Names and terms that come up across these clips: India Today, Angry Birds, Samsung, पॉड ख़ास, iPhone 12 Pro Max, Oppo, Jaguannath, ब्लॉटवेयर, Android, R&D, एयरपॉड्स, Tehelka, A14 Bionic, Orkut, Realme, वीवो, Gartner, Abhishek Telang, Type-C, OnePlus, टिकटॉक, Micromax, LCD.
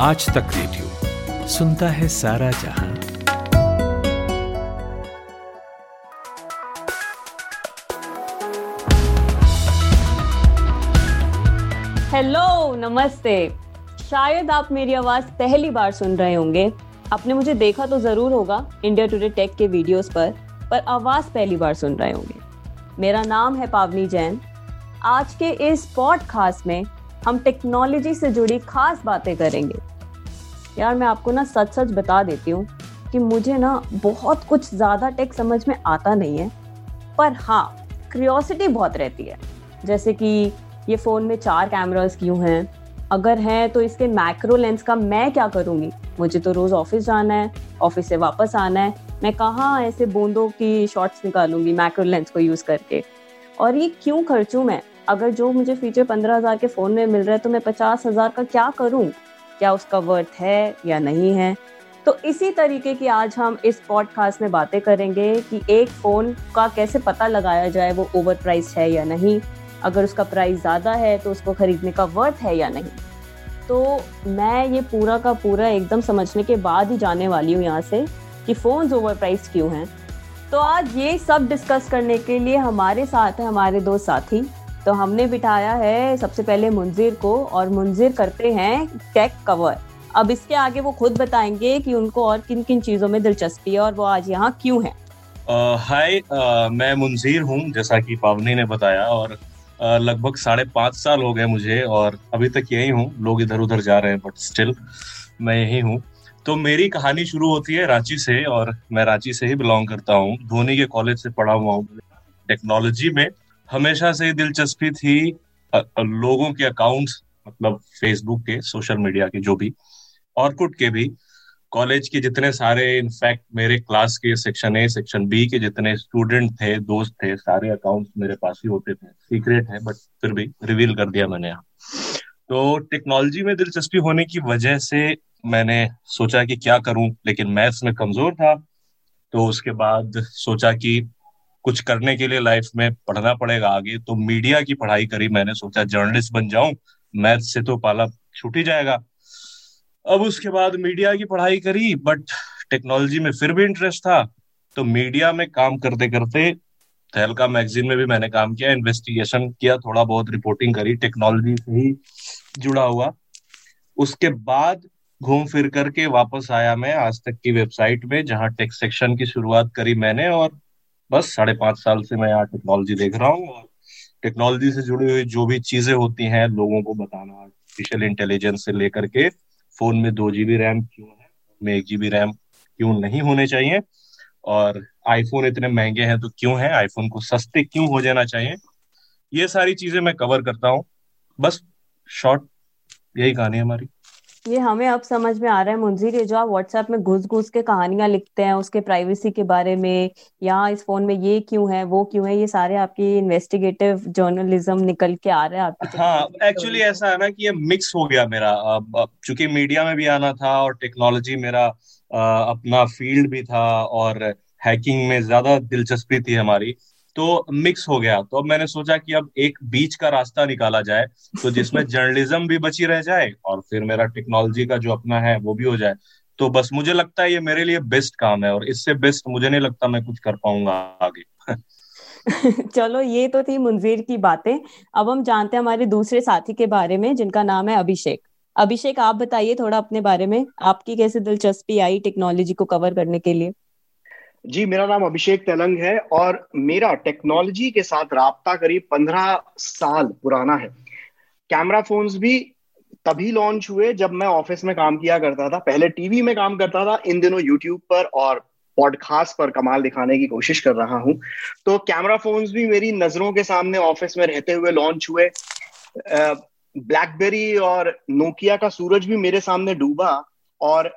आज तक रेडियो सुनता है सारा जहां। हेलो, नमस्ते। शायद आप मेरी आवाज पहली बार सुन रहे होंगे। आपने मुझे देखा तो जरूर होगा इंडिया टुडे टेक के वीडियोस पर आवाज पहली बार सुन रहे होंगे। मेरा नाम है पावनी जैन। आज के इस पॉड ख़ास में हम टेक्नोलॉजी से जुड़ी खास बातें करेंगे। यार, मैं आपको ना सच बता देती हूँ कि मुझे ना बहुत कुछ ज़्यादा टेक समझ में आता नहीं है, पर हाँ, क्यूरियोसिटी बहुत रहती है। जैसे कि ये फ़ोन में 4 कैमरास क्यों हैं, अगर हैं तो इसके मैक्रो लेंस का मैं क्या करूँगी, मुझे तो रोज़ ऑफिस जाना है, ऑफिस से वापस आना है, मैं कहाँ ऐसे बूंदों की शॉट्स निकालूंगी मैक्रो लेंस को यूज़ करके, और ये क्यों खर्चूँ मैं, अगर जो मुझे फीचर 15,000 के फ़ोन में मिल रहा है तो मैं 50,000 का क्या करूँ, क्या उसका वर्थ है या नहीं है। तो इसी तरीके की आज हम इस पॉडकास्ट में बातें करेंगे कि एक फ़ोन का कैसे पता लगाया जाए वो ओवर प्राइस है या नहीं, अगर उसका प्राइस ज़्यादा है तो उसको ख़रीदने का वर्थ है या नहीं। तो मैं ये पूरा का पूरा एकदम समझने के बाद ही जाने वाली हूँ यहाँ से कि फ़ोन्स ओवर प्राइस क्यों हैं। तो आज ये सब डिस्कस करने के लिए हमारे साथ हैं हमारे दो साथी। तो हमने बिठाया है सबसे पहले मुंजीर को, और मुंजीर करते हैं टेक कवर। अब इसके आगे वो खुद बताएंगे कि उनको और किन किन चीज़ों में दिलचस्पी है और वो आज यहाँ क्यों हैं। हाय, मैं मुंजीर हूँ, जैसा कि पावनी ने बताया, और लगभग 5.5 साल हो गए मुझे, और अभी तक यही हूँ। लोग इधर उधर जा रहे हैं बट स्टिल मैं यही हूँ। तो मेरी कहानी शुरू होती है रांची से, और मैं रांची से ही बिलोंग करता हूँ। धोनी के कॉलेज से पढ़ा हुआ हूँ। टेक्नोलॉजी में हमेशा से ही दिलचस्पी थी, लोगों के अकाउंट्स, मतलब फेसबुक के, सोशल मीडिया के जो भी, ऑर्कुट के भी, कॉलेज के जितने सारे, इनफैक्ट मेरे क्लास के सेक्शन ए सेक्शन बी के जितने स्टूडेंट थे, दोस्त थे, सारे अकाउंट्स मेरे पास ही होते थे। सीक्रेट है बट फिर भी रिवील कर दिया मैंने। तो टेक्नोलॉजी में दिलचस्पी होने की वजह से मैंने सोचा कि क्या करूं, लेकिन मैथ्स में कमजोर था। तो उसके बाद सोचा कि कुछ करने के लिए लाइफ में पढ़ना पड़ेगा आगे, तो मीडिया की पढ़ाई करी मैंने। सोचा जर्नलिस्ट बन जाऊं, मैथ्स से तो पाला छूट ही जाएगा। अब उसके बाद मीडिया की पढ़ाई करी बट टेक्नोलॉजी में फिर भी इंटरेस्ट था, तो मीडिया में काम करते करते तहलका मैगजीन में भी मैंने काम किया, इन्वेस्टिगेशन किया, थोड़ा बहुत रिपोर्टिंग करी, टेक्नोलॉजी से ही जुड़ा हुआ। उसके बाद घूम फिर करके वापस आया मैं आज तक की वेबसाइट में, जहाँ टेक सेक्शन की शुरुआत करी मैंने, और बस 5.5 साल से मैं यहाँ टेक्नोलॉजी देख रहा हूँ, और टेक्नोलॉजी से जुड़ी हुई जो भी चीजें होती हैं लोगों को बताना, आर्टिफिशियल इंटेलिजेंस से लेकर के फोन में 2 GB रैम क्यों है, में 1 GB रैम क्यों नहीं होने चाहिए, और आईफोन इतने महंगे हैं तो क्यों है, आईफोन को सस्ते क्यों हो जाना चाहिए, ये सारी चीजें मैं कवर करता हूँ। बस शॉर्ट यही कहानी है हमारी। ये हमें अब समझ में आ रहा है मुंजीर, ये जो आप व्हाट्सएप में घुस के कहानियां लिखते हैं उसके प्राइवेसी के बारे में, या इस फोन में ये क्यों है वो क्यों है, ये सारे आपकी इन्वेस्टिगेटिव जर्नलिज्म निकल के आ रहा है आपके। हाँ, एक्चुअली ऐसा है ना कि ये मिक्स हो गया मेरा, चूंकि मीडिया में भी आना था और टेक्नोलॉजी मेरा अपना फील्ड भी था, और हैकिंग में ज्यादा दिलचस्पी थी हमारी, तो मिक्स हो गया। तो अब मैंने सोचा कि अब एक बीच का रास्ता निकाला जाए, तो जिसमें जर्नलिज्म भी बची रह जाए और फिर मेरा टेक्नोलॉजी का जो अपना है वो भी हो जाए। तो बस मुझे लगता है ये मेरे लिए बेस्ट काम है, और इससे बेस्ट मुझे नहीं लगता मैं कुछ कर पाऊंगा आगे। चलो, ये तो थी मुंजीर की बातें। अब हम जानते हैं हमारे दूसरे साथी के बारे में, जिनका नाम है अभिषेक। अभिषेक, आप बताइए थोड़ा अपने बारे में, आपकी कैसे दिलचस्पी आई टेक्नोलॉजी को कवर करने के लिए। जी, मेरा नाम अभिषेक तेलंग है, और मेरा टेक्नोलॉजी के साथ राब्ता करीब 15 साल पुराना है। कैमरा फोन्स भी तभी लॉन्च हुए जब मैं ऑफिस में काम किया करता था, पहले टीवी में काम करता था, इन दिनों यूट्यूब पर और पॉड ख़ास पर कमाल दिखाने की कोशिश कर रहा हूं। तो कैमरा फोन्स भी मेरी नजरों के सामने ऑफिस में रहते हुए लॉन्च हुए। ब्लैकबेरी और नोकिया का सूरज भी मेरे सामने डूबा, और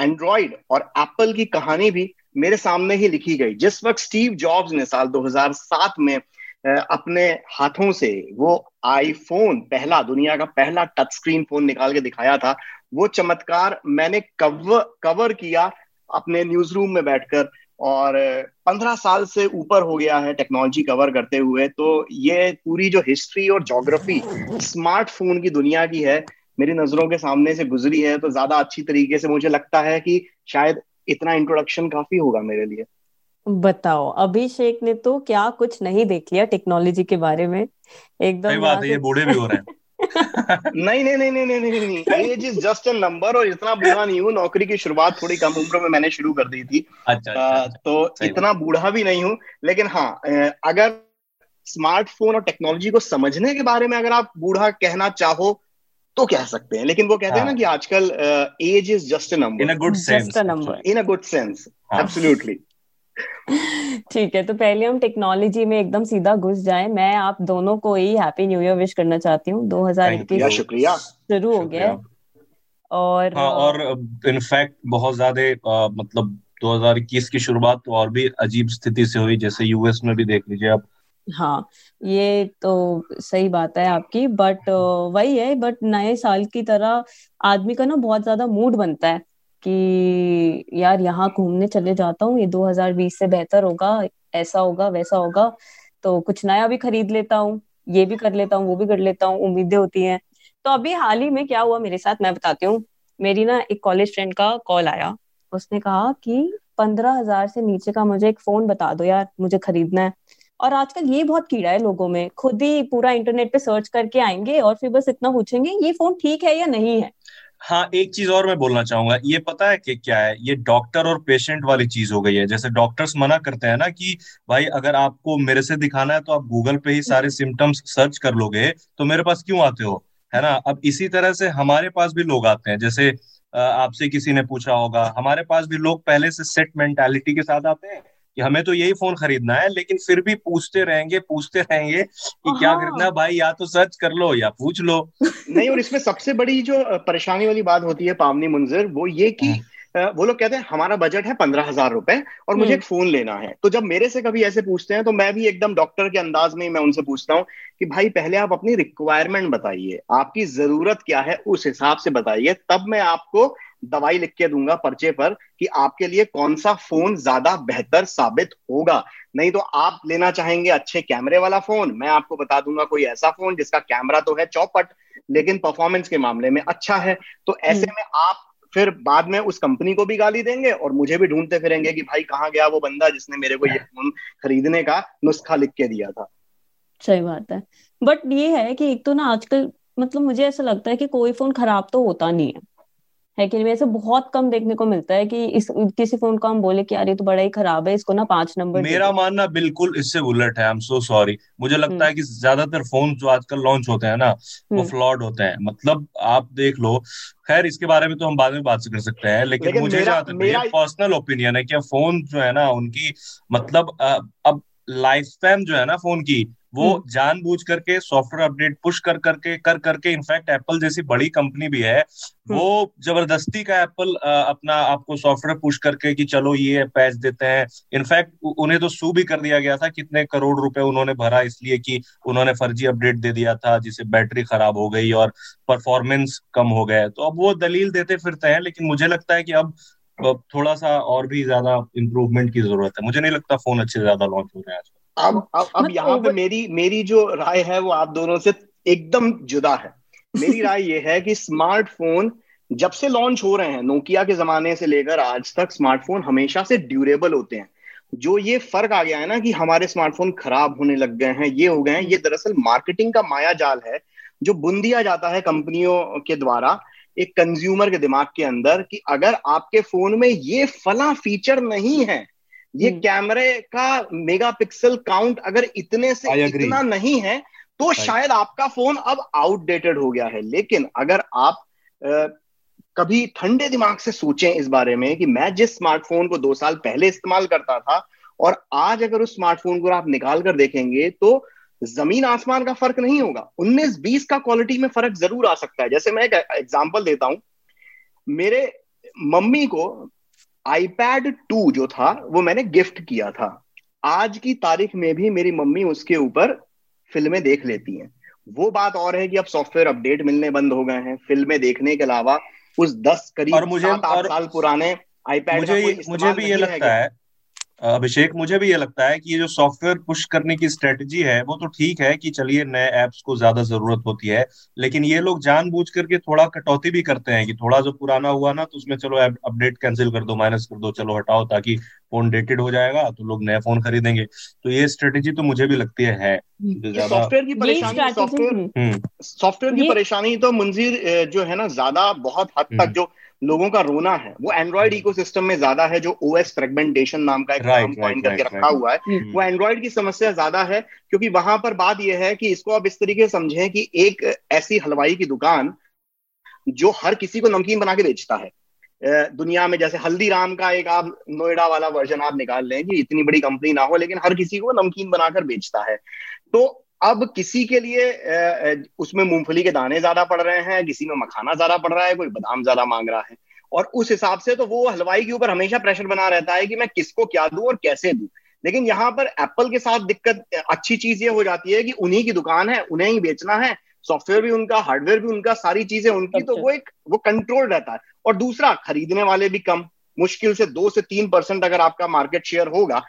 एंड्रॉयड और एप्पल की कहानी भी मेरे सामने ही लिखी गई। जिस वक्त स्टीव जॉब्स ने साल 2007 में अपने हाथों से वो आईफोन, पहला दुनिया का पहला टच स्क्रीन फोन निकाल के दिखाया था, वो चमत्कार मैंने कवर किया अपने न्यूज रूम में बैठकर, और 15 साल से ऊपर हो गया है टेक्नोलॉजी कवर करते हुए। तो ये पूरी जो हिस्ट्री और ज्योग्राफी स्मार्टफोन की दुनिया की है, मेरी नजरों के सामने से गुजरी है, तो ज्यादा अच्छी तरीके से मुझे लगता है कि शायद इतना इंट्रोडक्शन काफी होगा मेरे लिए। बताओ, अभिषेक ने तो क्या कुछ नहीं देख लिया टेक्नोलॉजी के बारे में, एकदम बात है, ये बूढ़े भी हो रहे हैं। नहीं नहीं नहीं नहीं नहीं नहीं, age is just a number, और इतना बूढ़ा नहीं हूँ। नौकरी की शुरुआत थोड़ी कम उम्र में मैंने शुरू कर दी थी। अच्छा, तो इतना बूढ़ा भी नहीं हूँ, लेकिन हाँ, अगर स्मार्टफोन और टेक्नोलॉजी को समझने के बारे में अगर आप बूढ़ा कहना चाहो तो कह सकते हैं, लेकिन वो कहते हैं ना कि आजकल age is just a number in a good sense. Absolutely. ठीक है, तो पहले हम टेक्नोलॉजी में एकदम सीधा घुस जाएं। मैं आप दोनों को ही हैप्पी न्यू ईयर विश करना चाहती हूँ। 2021 शुरू हो गया और इनफैक्ट बहुत ज्यादा, मतलब 2021 की शुरुआत तो और भी अजीब स्थिति से हुई, जैसे यूएस में भी देख लीजिए आप। हाँ, ये तो सही बात है आपकी, बट वही है, बट नए साल की तरह आदमी का ना बहुत ज्यादा मूड बनता है कि यार यहाँ घूमने चले जाता हूँ, ये 2020 से बेहतर होगा, ऐसा होगा वैसा होगा, तो कुछ नया भी खरीद लेता हूँ, ये भी कर लेता हूँ वो भी कर लेता हूँ, उम्मीदें होती हैं। तो अभी हाल ही में क्या हुआ मेरे साथ, मैं बताती हूँ। मेरी ना एक कॉलेज फ्रेंड का कॉल आया, उसने कहा कि 15,000 से नीचे का मुझे एक फोन बता दो यार, मुझे खरीदना है। और आजकल ये बहुत कीड़ा है लोगों में, खुद ही पूरा इंटरनेट पे सर्च करके आएंगे और फिर बस इतना पूछेंगे ये फोन ठीक है या नहीं है। हाँ, एक चीज और मैं बोलना चाहूंगा, ये पता है कि क्या है, ये डॉक्टर और पेशेंट वाली चीज हो गई है। जैसे डॉक्टर्स मना करते हैं ना कि भाई अगर आपको मेरे से दिखाना है तो आप गूगल पे ही सारे सिम्टम्स सर्च कर लोगे तो मेरे पास क्यों आते हो, है ना। अब इसी तरह से हमारे पास भी लोग आते हैं, जैसे आपसे किसी ने पूछा होगा, हमारे पास भी लोग पहले से सेट मेंटालिटी के साथ आते हैं कि हमें तो यही फोन खरीदना है, लेकिन फिर भी पूछते रहेंगे कि क्या खरीदना है भाई, या तो सर्च कर लो या पूछ लो। नहीं, और इसमें सबसे बड़ी जो परेशानी वाली बात होती है पावनी मुंजिर, वो ये कि वो लोग कहते हैं हमारा बजट है 15,000 रुपए और मुझे एक फोन लेना है। तो जब मेरे से कभी ऐसे पूछते हैं तो मैं भी एकदम डॉक्टर के अंदाज में मैं उनसे पूछता हूँ कि भाई पहले आप अपनी रिक्वायरमेंट बताइए, आपकी जरूरत क्या है उस हिसाब से बताइए, तब मैं आपको दवाई लिख के दूंगा पर्चे पर कि आपके लिए कौन सा फोन ज्यादा बेहतर साबित होगा। नहीं तो आप लेना चाहेंगे अच्छे कैमरे वाला फोन, मैं आपको बता दूंगा कोई ऐसा फोन जिसका कैमरा तो है चौपट लेकिन परफॉर्मेंस के मामले में अच्छा है। तो ऐसे में आप फिर बाद में उस कंपनी को भी गाली देंगे और मुझे भी ढूंढते फिरेंगे कि भाई कहाँ गया वो बंदा जिसने मेरे को ये फोन खरीदने का नुस्खा लिख के दिया था। सही बात है, बट ये है कि एक तो ना आजकल, मतलब मुझे ऐसा लगता है कि कोई फोन खराब तो होता नहीं है, है कि वैसे बहुत कम देखने को मिलता है कि किसी फोन को हम बोले कि यार ये तो बड़ा ही खराब है, इसको ना 5 नंबर। मेरा मानना बिल्कुल इससे उलट है। आई एम सो सॉरी, मुझे लगता है कि ज्यादातर फोन जो आजकल लॉन्च होते हैं ना वो फ्लॉड होते हैं, मतलब आप देख लो। खैर, इसके बारे में तो हम बाद में बात कर सकते हैं, लेकिन मुझे पर्सनल ओपिनियन है कि फोन जो है ना उनकी, मतलब अब लाइफ स्पैन जो है ना फोन की, वो जानबूझ करके सॉफ्टवेयर अपडेट पुश कर करके इनफैक्ट एप्पल जैसी बड़ी कंपनी भी है, वो जबरदस्ती का एप्पल अपना आपको सॉफ्टवेयर पुश करके कि चलो ये पैच देते हैं। इनफैक्ट उन्हें तो सू भी कर दिया गया था, कितने करोड़ रुपए उन्होंने भरा इसलिए कि उन्होंने फर्जी अपडेट दे दिया था जिससे बैटरी खराब हो गई और परफॉर्मेंस कम हो गया। तो अब वो दलील देते फिरते हैं, लेकिन मुझे लगता है कि अब थोड़ा सा और भी ज्यादा इम्प्रूवमेंट की जरूरत है। मुझे नहीं लगता फोन अच्छे ज्यादा लॉन्च हो रहे हैं। अब यहाँ पे मेरी जो राय है वो आप दोनों से एकदम जुदा है। मेरी राय ये है कि स्मार्टफोन जब से लॉन्च हो रहे हैं, नोकिया के जमाने से लेकर आज तक, स्मार्टफोन हमेशा से ड्यूरेबल होते हैं। जो ये फर्क आ गया है ना कि हमारे स्मार्टफोन खराब होने लग गए हैं, ये हो गए हैं, ये दरअसल मार्केटिंग का माया जाल है जो बुन दिया जाता है कंपनियों के द्वारा एक कंज्यूमर के दिमाग के अंदर कि अगर आपके फोन में ये फला फीचर नहीं है, ये कैमरे का मेगापिक्सल काउंट अगर इतने से इतना नहीं है, तो शायद आपका फोन अब आउटडेटेड हो गया है। लेकिन अगर आप कभी ठंडे दिमाग से सोचें इस बारे में कि मैं जिस स्मार्टफोन को 2 साल पहले इस्तेमाल करता था और आज अगर उस स्मार्टफोन को आप निकाल कर देखेंगे तो जमीन आसमान का फर्क नहीं होगा। 19-20 का क्वालिटी में फर्क जरूर आ सकता है। जैसे मैं एक एग्जाम्पल देता हूं, मेरे मम्मी को iPad 2 जो था वो मैंने गिफ्ट किया था। आज की तारीख में भी मेरी मम्मी उसके ऊपर फिल्में देख लेती हैं। वो बात और है कि अब सॉफ्टवेयर अपडेट मिलने बंद हो गए हैं, फिल्में देखने के अलावा उस 10 करीब 7-8 साल पुराने iPad मुझे भी ये लगता है अभिषेक, मुझे भी ये लगता है कि ये जो सॉफ्टवेयर पुश करने की स्ट्रेटजी है वो तो ठीक है कि चलिए नए ऐप्स को ज्यादा जरूरत होती है, लेकिन ये लोग जानबूझ करके थोड़ा कटौती भी करते हैं कि थोड़ा जो पुराना हुआ ना तो उसमें चलो अपडेट कैंसिल कर दो, माइनस कर दो, चलो हटाओ ताकि फोन डेटेड हो जाएगा तो लोग नए फोन खरीदेंगे। तो ये स्ट्रेटेजी तो मुझे भी लगती है। सॉफ्टवेयर की परेशानी तो मुंजीर जो है ना ज्यादा बहुत हद तक जो लोगों का रोना है वो एंड्रॉइड इकोसिस्टम में ज्यादा है, जो ओएस फ्रेगमेंटेशन नाम का एक टर्म कॉइन करके रखा हुआ है, वो एंड्रॉइड की समस्या ज्यादा है। क्योंकि वहां पर बात यह है कि इसको आप इस तरीके से समझें कि एक ऐसी हलवाई की दुकान जो हर किसी को नमकीन बना के बेचता है दुनिया में, जैसे हल्दीराम का एक आप नोएडा वाला वर्जन आप निकाल लें कि इतनी बड़ी कंपनी ना हो लेकिन हर किसी को नमकीन बनाकर बेचता है। तो अब किसी के लिए उसमें मूंगफली के दाने ज्यादा पड़ रहे हैं, किसी में मखाना ज्यादा पड़ रहा है, कोई बादाम ज्यादा मांग रहा है, और उस हिसाब से तो वो हलवाई के ऊपर हमेशा प्रेशर बना रहता है कि मैं किसको क्या दूं और कैसे दूं। लेकिन यहाँ पर एप्पल के साथ दिक्कत, अच्छी चीज ये हो जाती है कि उन्हीं की दुकान है, उन्हें ही बेचना है, सॉफ्टवेयर भी उनका, हार्डवेयर भी उनका, सारी चीजें उनकी, तो वो कंट्रोल रहता है। और दूसरा, खरीदने वाले भी कम, मुश्किल से 2-3% अगर आपका मार्केट शेयर होगा,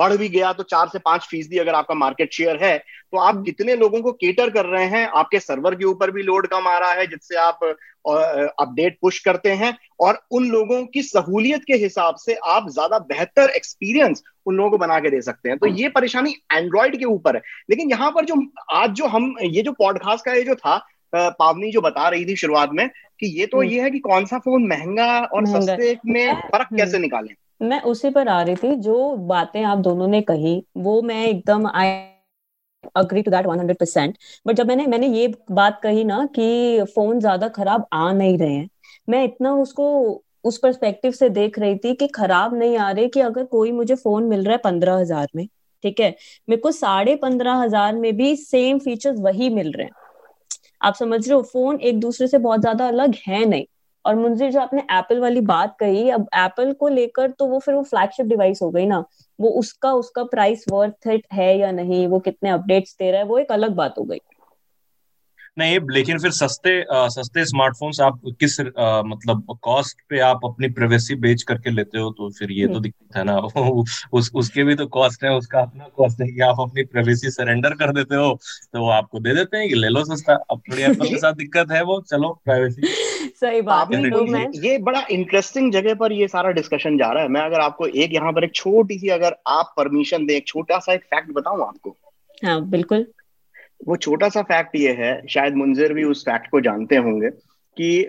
बढ़ भी गया तो 4-5% अगर आपका मार्केट शेयर है, तो आप कितने लोगों को केटर कर रहे हैं। आपके सर्वर के ऊपर भी लोड कम आ रहा है जिससे आप अपडेट पुश करते हैं, और उन लोगों की सहूलियत के हिसाब से आप ज्यादा बेहतर एक्सपीरियंस उन लोगों को बना के दे सकते हैं। तो ये परेशानी एंड्रॉइड के ऊपर है। लेकिन यहाँ पर जो आज जो हम ये जो पॉड ख़ास का ये जो था, पावनी जो बता रही थी शुरुआत में कि ये तो ये है कि कौन सा फोन महंगा और सस्ते में फर्क कैसे निकालें, मैं उसी पर आ रही थी। जो बातें आप दोनों ने कही वो मैं एकदम I agree to that 100%। But जब मैंने ये बात कही ना कि फोन ज्यादा खराब आ नहीं रहे हैं, मैं इतना उसको उस पर्सपेक्टिव से देख रही थी कि खराब नहीं आ रहे कि अगर कोई मुझे फोन मिल रहा है 15,000 में, ठीक है, मेरे को 15,500 में भी सेम फीचर्स वही मिल रहे हैं। आप समझ रहे हो, फोन एक दूसरे से बहुत ज्यादा अलग है नहीं। और मुंजीर, जो आपने एप्पल वाली बात कही, अब एप्पल को लेकर तो वो फिर वो फ्लैगशिप डिवाइस हो गई ना, वो उसका प्राइस वर्थ इट है या नहीं, वो कितने अपडेट्स दे रहा है, वो एक अलग बात हो गई। नहीं, लेकिन फिर सस्ते स्मार्टफोन्स आप किस मतलब कॉस्ट पे आप अपनी प्राइवेसी बेच करके लेते हो, तो फिर ये तो दिक्कत है ना। उसके भी तो कॉस्ट है, उसका अपना कॉस्ट है कि आप अपनी प्राइवेसी सरेंडर कर देते हो तो वो आपको दे देते हैं कि ले लो सस्ता। अब थोड़ी एप्पल के साथ दिक्कत है वो, चलो प्राइवेसी सही बात है। ये बड़ा इंटरेस्टिंग जगह पर ये सारा डिस्कशन जा रहा है। मैं अगर आपको एक यहाँ पर एक छोटी सी, अगर आप परमिशन दें, एक छोटा सा एक फैक्ट बताऊं आपको। हाँ बिल्कुल। वो छोटा सा फैक्ट ये है, शायद मुंजीर भी उस फैक्ट को जानते होंगे, कि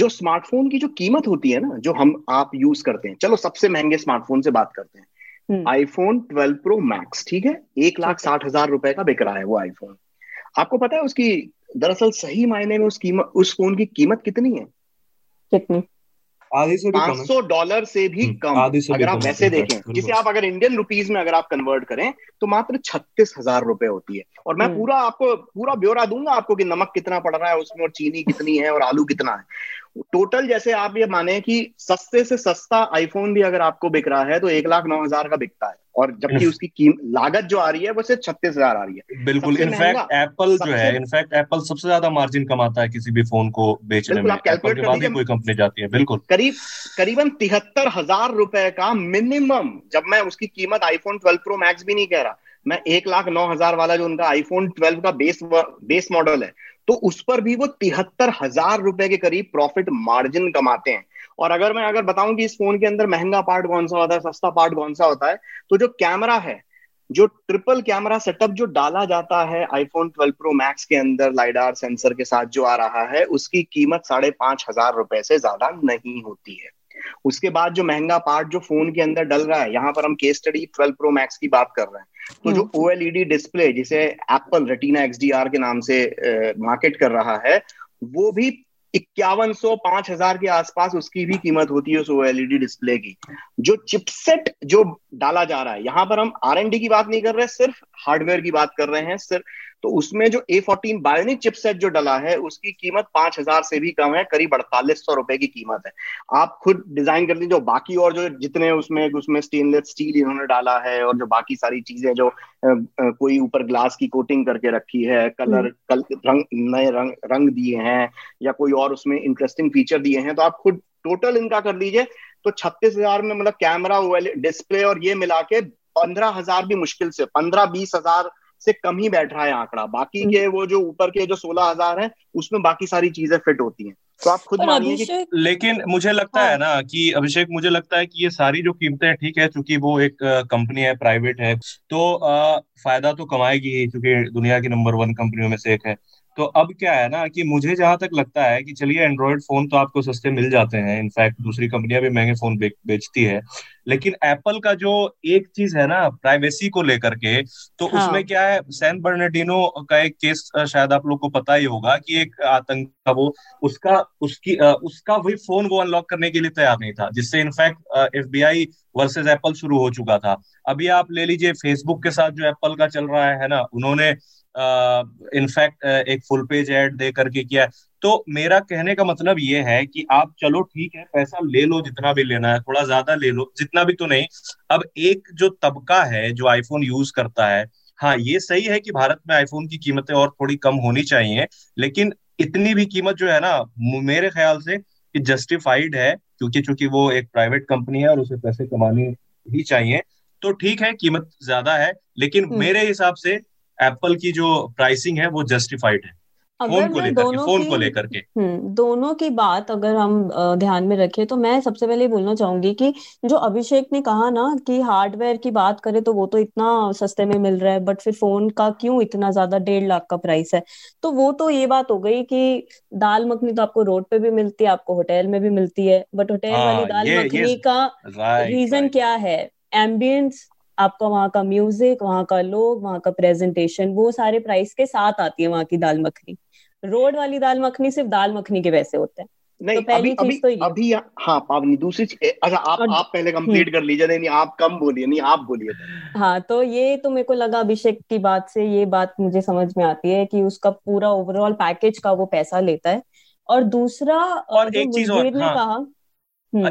जो स्मार्टफोन की जो कीमत होती है ना, जो हम आप यूज करते हैं, चलो सबसे महंगे स्मार्टफोन से बात करते हैं, आईफोन 12 प्रो मैक्स, ठीक है, 160,000 रुपए का बिक रहा है वो आईफोन। आपको पता है उसकी दरअसल सही मायने में उस फोन की कीमत कितनी है? कितनी? $500 से भी कम। अगर आप वैसे देखें, जिसे आप अगर इंडियन रुपीस में अगर आप कन्वर्ट करें तो मात्र 36,000 रुपए होती है। और मैं पूरा ब्यौरा दूंगा आपको कि नमक कितना पड़ रहा है उसमें, और चीनी कितनी है, और आलू कितना है टोटल। जैसे आप ये माने कि सस्ते से सस्ता आईफोन भी अगर आपको बिक रहा है तो 109,000 का बिकता है, और जबकि उसकी लागत जो आ रही है वो सिर्फ 36,000 आ रही है। बिल्कुल। इनफैक्ट एप्पल जो है, इनफैक्ट एप्पल सबसे ज्यादा मार्जिन कमाता है किसी भी फोन को बेचने में। एप्पल के बाद ही कोई कंपनी जाती है। बिल्कुल। करीबन 73,000 रुपए का मिनिमम, जब मैं उसकी कीमत आईफोन 12 प्रो मैक्स भी नहीं कह रहा, मैं 109,000 वाला जो उनका आईफोन 12 का बेस मॉडल है, तो उस पर भी वो 73,000 रुपए के करीब प्रॉफिट मार्जिन कमाते हैं। और अगर मैं बताऊं कि इस फोन के अंदर महंगा पार्ट कौन सा होता है, सस्ता पार्ट कौन सा होता है, तो जो कैमरा है, जो ट्रिपल कैमरा सेटअप जो डाला जाता है आईफोन 12 प्रो मैक्स के अंदर लाइडार सेंसर के साथ जो आ रहा है, उसकी कीमत 5,500 रुपए से ज्यादा नहीं होती है। उसके बाद जो महंगा पार्ट जो फोन के अंदर डल रहा है, यहाँ पर हम केस स्टडी 12 प्रो मैक्स की बात कर रहे हैं, तो जो OLED डिस्प्ले जिसे एप्पल रेटिना XDR के नाम से मार्केट कर रहा है, वो भी 5100 5000 के आसपास उसकी भी कीमत होती है उस OLED डिस्प्ले की। जो चिपसेट जो डाला जा रहा है, यहाँ पर हम R&D की बात नहीं कर रहे, सिर्फ हार्डवेयर की बात कर रहे हैं सिर्फ, तो उसमें जो A14 बायोनिक चिपसेट जो डला है उसकी कीमत 5000 से भी कम है, करीब 4800 रुपए की कीमत है। आप खुद डिजाइन कर लीजिए बाकी, और जो जितने उसमें स्टेनलेस स्टील इन्होंने डाला है, और जो बाकी सारी चीजें जो कोई ऊपर ग्लास की कोटिंग करके रखी है, नए रंग दिए हैं, या कोई और उसमें इंटरेस्टिंग फीचर दिए हैं, तो आप खुद टोटल इनका कर लीजिए तो 36,000 में मतलब कैमरा, OLED डिस्प्ले और ये मिला के 15,000 भी मुश्किल से 15-20,000 से कम ही बैठ रहा है आंकड़ा। बाकी के वो जो ऊपर के जो 16,000 है उसमें बाकी सारी चीजें फिट होती हैं। तो आप खुद मानिए कि लेकिन मुझे लगता है ना कि अभिषेक, मुझे लगता है कि ये सारी जो कीमतें ठीक है, चूंकि वो एक कंपनी है, प्राइवेट है, तो फायदा तो कमाएगी ही, चूंकि दुनिया की नंबर 1 कंपनियों में से एक है। तो अब क्या है ना कि मुझे जहां तक लगता है कि चलिए एंड्रॉयड फोन तो आपको सस्ते मिल जाते हैं, इनफैक्ट दूसरी कंपनियां भी महंगे फोन बेचती है, लेकिन एप्पल का जो एक चीज है ना प्राइवेसी को लेकर के, तो हाँ। उसमें क्या है, सैन बर्नार्डिनो का एक केस शायद आप लोग को पता ही होगा कि एक आतंक था वो, उसका वही फोन वो अनलॉक करने के लिए तैयार नहीं था, जिससे इनफैक्ट FBI वर्सेस एप्पल शुरू हो चुका था। अभी आप ले लीजिए फेसबुक के साथ जो एप्पल का चल रहा है ना, उन्होंने इनफैक्ट एक फुल पेज एड दे करके किया है। तो मेरा कहने का मतलब ये है कि आप चलो ठीक है पैसा ले लो जितना भी लेना है, थोड़ा ज्यादा ले लो, जितना भी तो नहीं। अब एक जो तबका है जो आईफोन यूज करता है, हाँ ये सही है कि भारत में आईफोन की कीमतें और थोड़ी कम होनी चाहिए, लेकिन इतनी भी कीमत जो है ना मेरे ख्याल से कि जस्टिफाइड है, क्योंकि वो एक प्राइवेट कंपनी है और उसे पैसे कमाने ही चाहिए। तो ठीक है कीमत ज्यादा है, लेकिन मेरे हिसाब से एप्पल की जो प्राइसिंग है वो जस्टिफाइड है फोन को लेकर के। दोनों की बात अगर हम ध्यान में रखें तो मैं सबसे पहले बोलना चाहूंगी कि जो अभिषेक ने कहा ना कि हार्डवेयर की बात करें तो वो तो इतना सस्ते में मिल रहा है, बट फिर फोन का क्यों इतना ज्यादा 1.5 लाख का प्राइस है। तो वो तो ये बात हो गई कि दाल मखनी तो आपको रोड पे भी मिलती है, आपको होटल में भी मिलती है, बट होटल वाली दाल मखनी का रीजन क्या है? एम्बियंस, आपका वहाँ का म्यूजिक, वहाँ का लोग, वहाँ का प्रेजेंटेशन, वो सारे प्राइस के साथ आती है वहाँ की दाल मखनी। रोड वाली दाल मखनी सिर्फ दाल मखनी के पैसे होते हैं। नहीं, तो पहली चीज तो ये अभी हाँ पावनी, दूसरी चीज अच्छा आप पहले कंप्लीट कर लीजिए, नहीं आप कम बोलिए, नहीं आप बोलिए। हाँ तो ये तो मेरे को लगा अभिषेक की बात से ये बात मुझे समझ में आती है कि उसका पूरा ओवरऑल पैकेज का वो पैसा लेता है। और दूसरा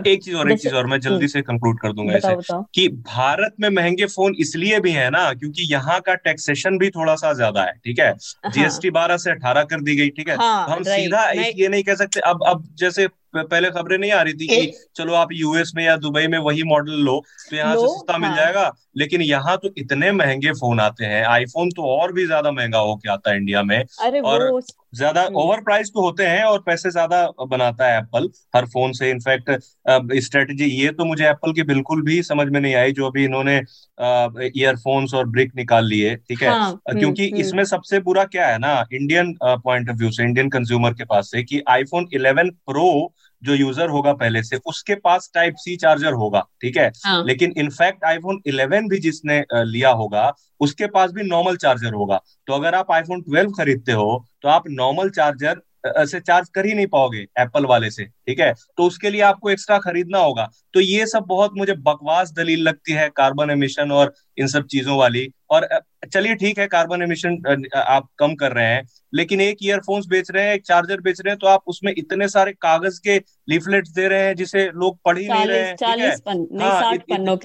एक चीज और मैं जल्दी से कंक्लूड कर दूंगा इसे कि भारत में महंगे फोन इसलिए भी है ना क्योंकि यहाँ का टैक्सेशन भी थोड़ा सा ज्यादा है, ठीक है। GST 12 से 18 कर दी गई, ठीक है। हाँ, तो हम सीधा ये नहीं कह सकते। अब जैसे पहले खबरें नहीं आ रही थी कि चलो आप यूएस में या दुबई में वही मॉडल लो तो यहाँ से सस्ता मिल जाएगा, लेकिन यहाँ तो इतने महंगे फोन आते हैं। आईफोन तो और भी ज्यादा महंगा होके आता है इंडिया में, और ज्यादा ओवर प्राइस तो होते हैं और पैसे ज्यादा बनाता है एप्पल हर फोन से। इनफैक्ट स्ट्रेटेजी ये तो मुझे एप्पल की बिल्कुल भी समझ में नहीं आई जो अभी इन्होंने ईयरफोन्स और ब्रिक निकाल लिए, ठीक है। क्योंकि इसमें सबसे बुरा क्या है ना इंडियन पॉइंट ऑफ व्यू से, इंडियन कंज्यूमर के पास से, कि आईफोन 11 प्रो जो यूजर होगा पहले से उसके पास Type-C चार्जर होगा, ठीक है। लेकिन इनफैक्ट आईफोन 11 भी जिसने लिया होगा उसके पास भी नॉर्मल चार्जर होगा। तो अगर आप आईफोन 12 खरीदते हो तो आप नॉर्मल चार्जर से चार्ज कर ही नहीं पाओगे एप्पल वाले से, ठीक है। तो उसके लिए आपको एक्स्ट्रा खरीदना होगा। तो ये सब बहुत मुझे बकवास दलील लगती है, कार्बन एमिशन और इन सब चीजों वाली। और चलिए ठीक है कार्बन एमिशन आप कम कर रहे हैं, लेकिन एक ईयरफोन्स बेच रहे हैं, एक चार्जर बेच रहे हैं, तो आप उसमें इतने सारे कागज के लीफलेट्स दे रहे हैं जिसे लोग पढ़ ही नहीं रहे हैं, ठीक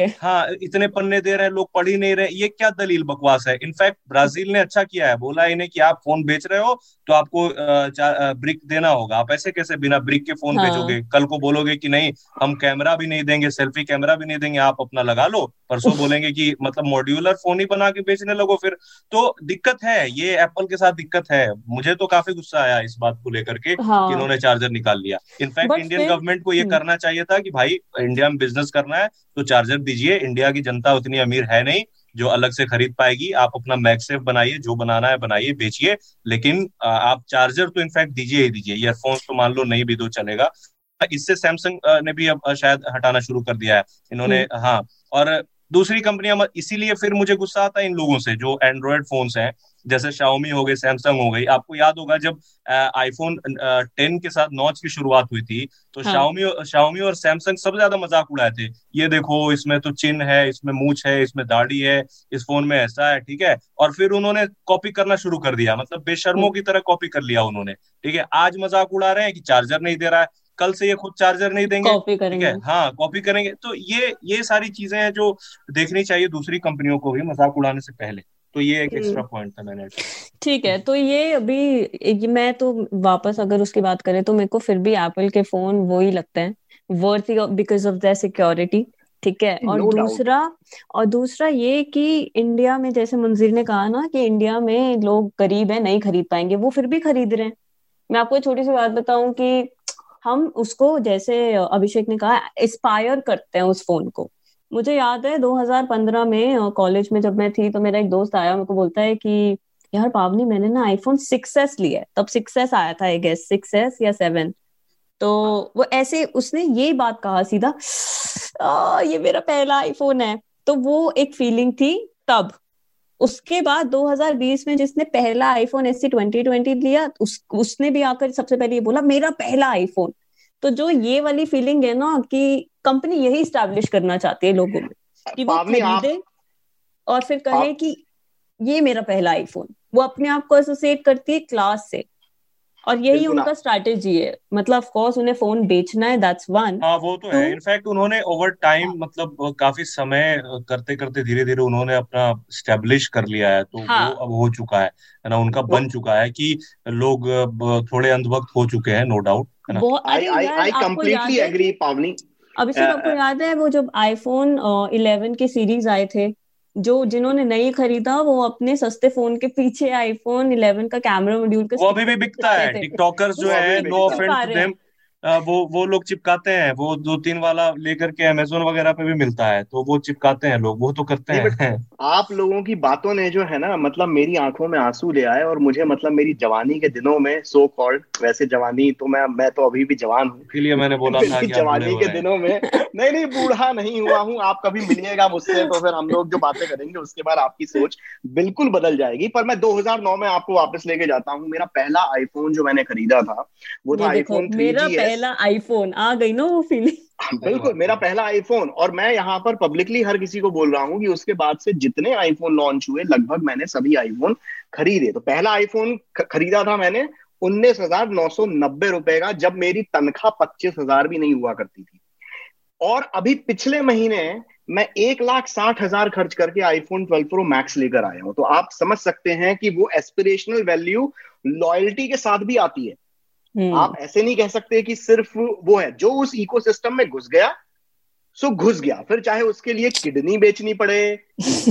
है। हाँ इतने पन्ने दे रहे हैं, लोग पढ़ ही नहीं रहे, ये क्या दलील बकवास है। इनफैक्ट ब्राजील ने अच्छा किया है, बोला इन्हें कि आप फोन बेच रहे हो तो आपको ब्रिक देना होगा। आप ऐसे कैसे बिना ब्रिक के फोन बेचोगे? कल को बोलोगे कि नहीं हम कैमरा भी नहीं देंगे, सेल्फी कैमरा भी नहीं देंगे, आप अपना लगा लो। परसों बोलेंगे कि मतलब मॉड्यूलर फोन ही बना के बेचने लगो। फिर तो दिक्कत है, ये एप्पल के साथ दिक्कत है। मुझे तो काफी गुस्सा आया इस बात को लेकर के कि इन्होंने चार्जर निकाल लिया। इनफैक्ट इंडियन गवर्नमेंट को ये करना चाहिए था कि भाई इंडिया में बिजनेस करना है तो चार्जर दीजिए, इंडिया की जनता उतनी अमीर है नहीं जो अलग से खरीद पाएगी। आप अपना मैगसेफ बनाइए, जो बनाना है बनाइए, बेचिए, लेकिन आप चार्जर तो इनफैक्ट दीजिए ही दीजिए। ईयरफोन्स तो मान लो नहीं भी दो चलेगा। इससे सैमसंग ने भी अब शायद हटाना शुरू कर दिया है इन्होंने, हाँ, और दूसरी कंपनियां। इसीलिए फिर मुझे गुस्सा आता है इन लोगों से जो एंड्रॉयड फोन्स हैं, जैसे शाओमी हो गए, सैमसंग हो गई। आपको याद होगा जब आईफोन 10 के साथ नॉच की शुरुआत हुई थी तो शाओमी और सैमसंग सबसे ज्यादा मजाक उड़ाए थे। ये देखो इसमें तो चिन्ह है, इसमें मूछ है, इसमें दाढ़ी है, इस फोन में ऐसा है, ठीक है। और फिर उन्होंने कॉपी करना शुरू कर दिया, मतलब बेशर्मों की तरह कॉपी कर लिया उन्होंने, ठीक है। आज मजाक उड़ा रहे हैं कि चार्जर नहीं दे रहा है, कल से ये खुद चार्जर नहीं देंगे, ठीक है, हाँ कॉपी करेंगे। तो ये सारी चीजें हैं जो देखनी चाहिए दूसरी कंपनियों को भी मजाक उड़ाने से पहले। तो ये एक एक्स्ट्रा पॉइंट था मैंने। ठीक है, तो ये अभी मैं तो वापस अगर उसकी बात करें तो मेरे को फिर भी एप्पल के फोन वो ही लगते हैं worthy because of their security. ठीक है, और दूसरा ये कि इंडिया में जैसे मंजीर ने कहा ना कि इंडिया में लोग गरीब है, नहीं खरीद पाएंगे, वो फिर भी खरीद रहे हैं। मैं आपको छोटी सी बात बताऊं कि हम उसको जैसे अभिषेक ने कहा एस्पायर करते हैं उस फोन को। मुझे याद है 2015 में कॉलेज में जब मैं थी तो मेरा एक दोस्त आया, मेरे को बोलता है कि यार पावनी मैंने ना आईफोन 6s लिया है, तब 6s आया था आई गेस, 6s या 7। तो वो ऐसे उसने ये बात कहा सीधा, ये मेरा पहला आईफोन है। तो वो एक फीलिंग थी तब। उसके बाद 2020 में जिसने पहला आईफोन एससी 2020 लिया उसने भी आकर सबसे पहले ये बोला मेरा पहला आईफोन। तो जो ये वाली फीलिंग है ना कि कंपनी यही स्टैब्लिश करना चाहती है लोगों में कि वो खरीदे और फिर कहे कि ये मेरा पहला आईफोन। वो अपने आप को एसोसिएट करती है क्लास से और यही उनका स्ट्रैटेजी है। मतलब ऑफ कोर्स उन्हें फोन बेचना है, दैट्स वन। हां वो तो है। इनफैक्ट उन्होंने ओवर टाइम मतलब काफी समय करते करते धीरे धीरे उन्होंने अपना एस्टैब्लिश कर लिया है। तो वो अब हो चुका है ना, उनका बन चुका है कि लोग थोड़े अंधभक्त हो चुके हैं, no doubt. I completely agree Pavani. Abhishek आपको याद है वो जब आईफोन 11 के सीरीज आए थे, जो जिन्होंने नहीं खरीदा वो अपने सस्ते फोन के पीछे आईफोन 11 का कैमरा मॉड्यूल का वो अभी भी बिकता है। टिकटॉकर्स जो है, नो ऑफेंस टू देम, वो लोग चिपकाते हैं, वो 2-3 वाला लेकर के अमेज़न वगैरह पे भी मिलता है तो वो चिपकाते हैं लोग, वो तो करते हैं। आप लोगों की बातों ने जो है ना मतलब मेरी आंखों में आंसू ले आए और मुझे मतलब मेरी जवानी के दिनों में सो कॉल्ड, वैसे जवानी तो मैं तो अभी भी जवान हूँ, इसलिए मैंने बोला था जवानी के दिनों में नहीं बूढ़ा नहीं हुआ हूँ। आप कभी मिलिएगा मुझसे तो फिर हम लोग जो बातें करेंगे उसके बाद आपकी सोच बिल्कुल बदल जाएगी। पर मैं 2009 में आपको वापस लेके जाता हूँ। मेरा पहला आईफोन जो मैंने खरीदा था वो था iPhone 3GS। पहला आईफोन आ गई ना वो फीलिंग, बिल्कुल मेरा पहला आईफोन। और मैं यहाँ पर पब्लिकली हर किसी को बोल रहा हूँ कि उसके बाद से जितने आईफोन लॉन्च हुए लगभग मैंने सभी आईफोन खरीदे। तो पहला आईफोन खरीदा था मैंने 19,990 रुपए का, जब मेरी तनख्वाह 25,000 भी नहीं हुआ करती थी। और अभी पिछले महीने मैं 1,60,000 खर्च करके iPhone 12 Pro Max लेकर आया हूँ। तो आप समझ सकते हैं कि वो एस्पिरेशनल वैल्यू लॉयल्टी के साथ भी आती है। आप ऐसे नहीं कह सकते कि सिर्फ वो है जो उस इकोसिस्टम में घुस गया सो घुस गया, फिर चाहे उसके लिए किडनी बेचनी पड़े,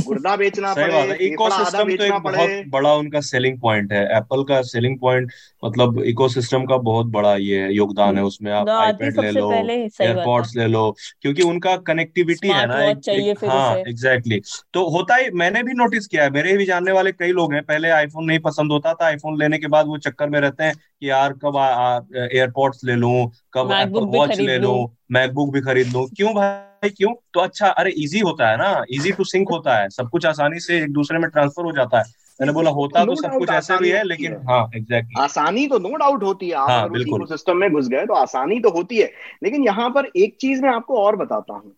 गुर्दा बेचना पड़े, इकोसिस्टम तो एक बहुत बड़ा उनका सेलिंग पॉइंट है। एप्पल का सेलिंग पॉइंट मतलब इकोसिस्टम का बहुत बड़ा ये योगदान है उसमें। आप आईपैड ले लो, एयरपॉड्स ले लो, क्योंकि उनका कनेक्टिविटी है ना। हाँ एग्जैक्टली, तो होता है। मैंने भी नोटिस किया है, मेरे भी जानने वाले कई लोग हैं, पहले आईफोन नहीं पसंद होता था, आईफोन लेने के बाद वो चक्कर में रहते हैं कि यार कब एयरपॉड्स ले लूं, कब एप्पल वॉच ले लूं, मैकबुक भी खरीद लूं। क्यों भाई क्यों? तो अच्छा, अरे इजी होता है ना, इजी टू सिंक होता है, सब कुछ आसानी से एक दूसरे में ट्रांसफर हो जाता है। मैंने बोला होता तो सब कुछ ऐसा भी है, लेकिन हाँ एग्जैक्टली आसानी तो नो डाउट होती है। आप अगर बिल्कुल सिस्टम में घुस गए तो आसानी तो होती है। लेकिन यहाँ पर एक चीज मैं आपको और बताता हूँ,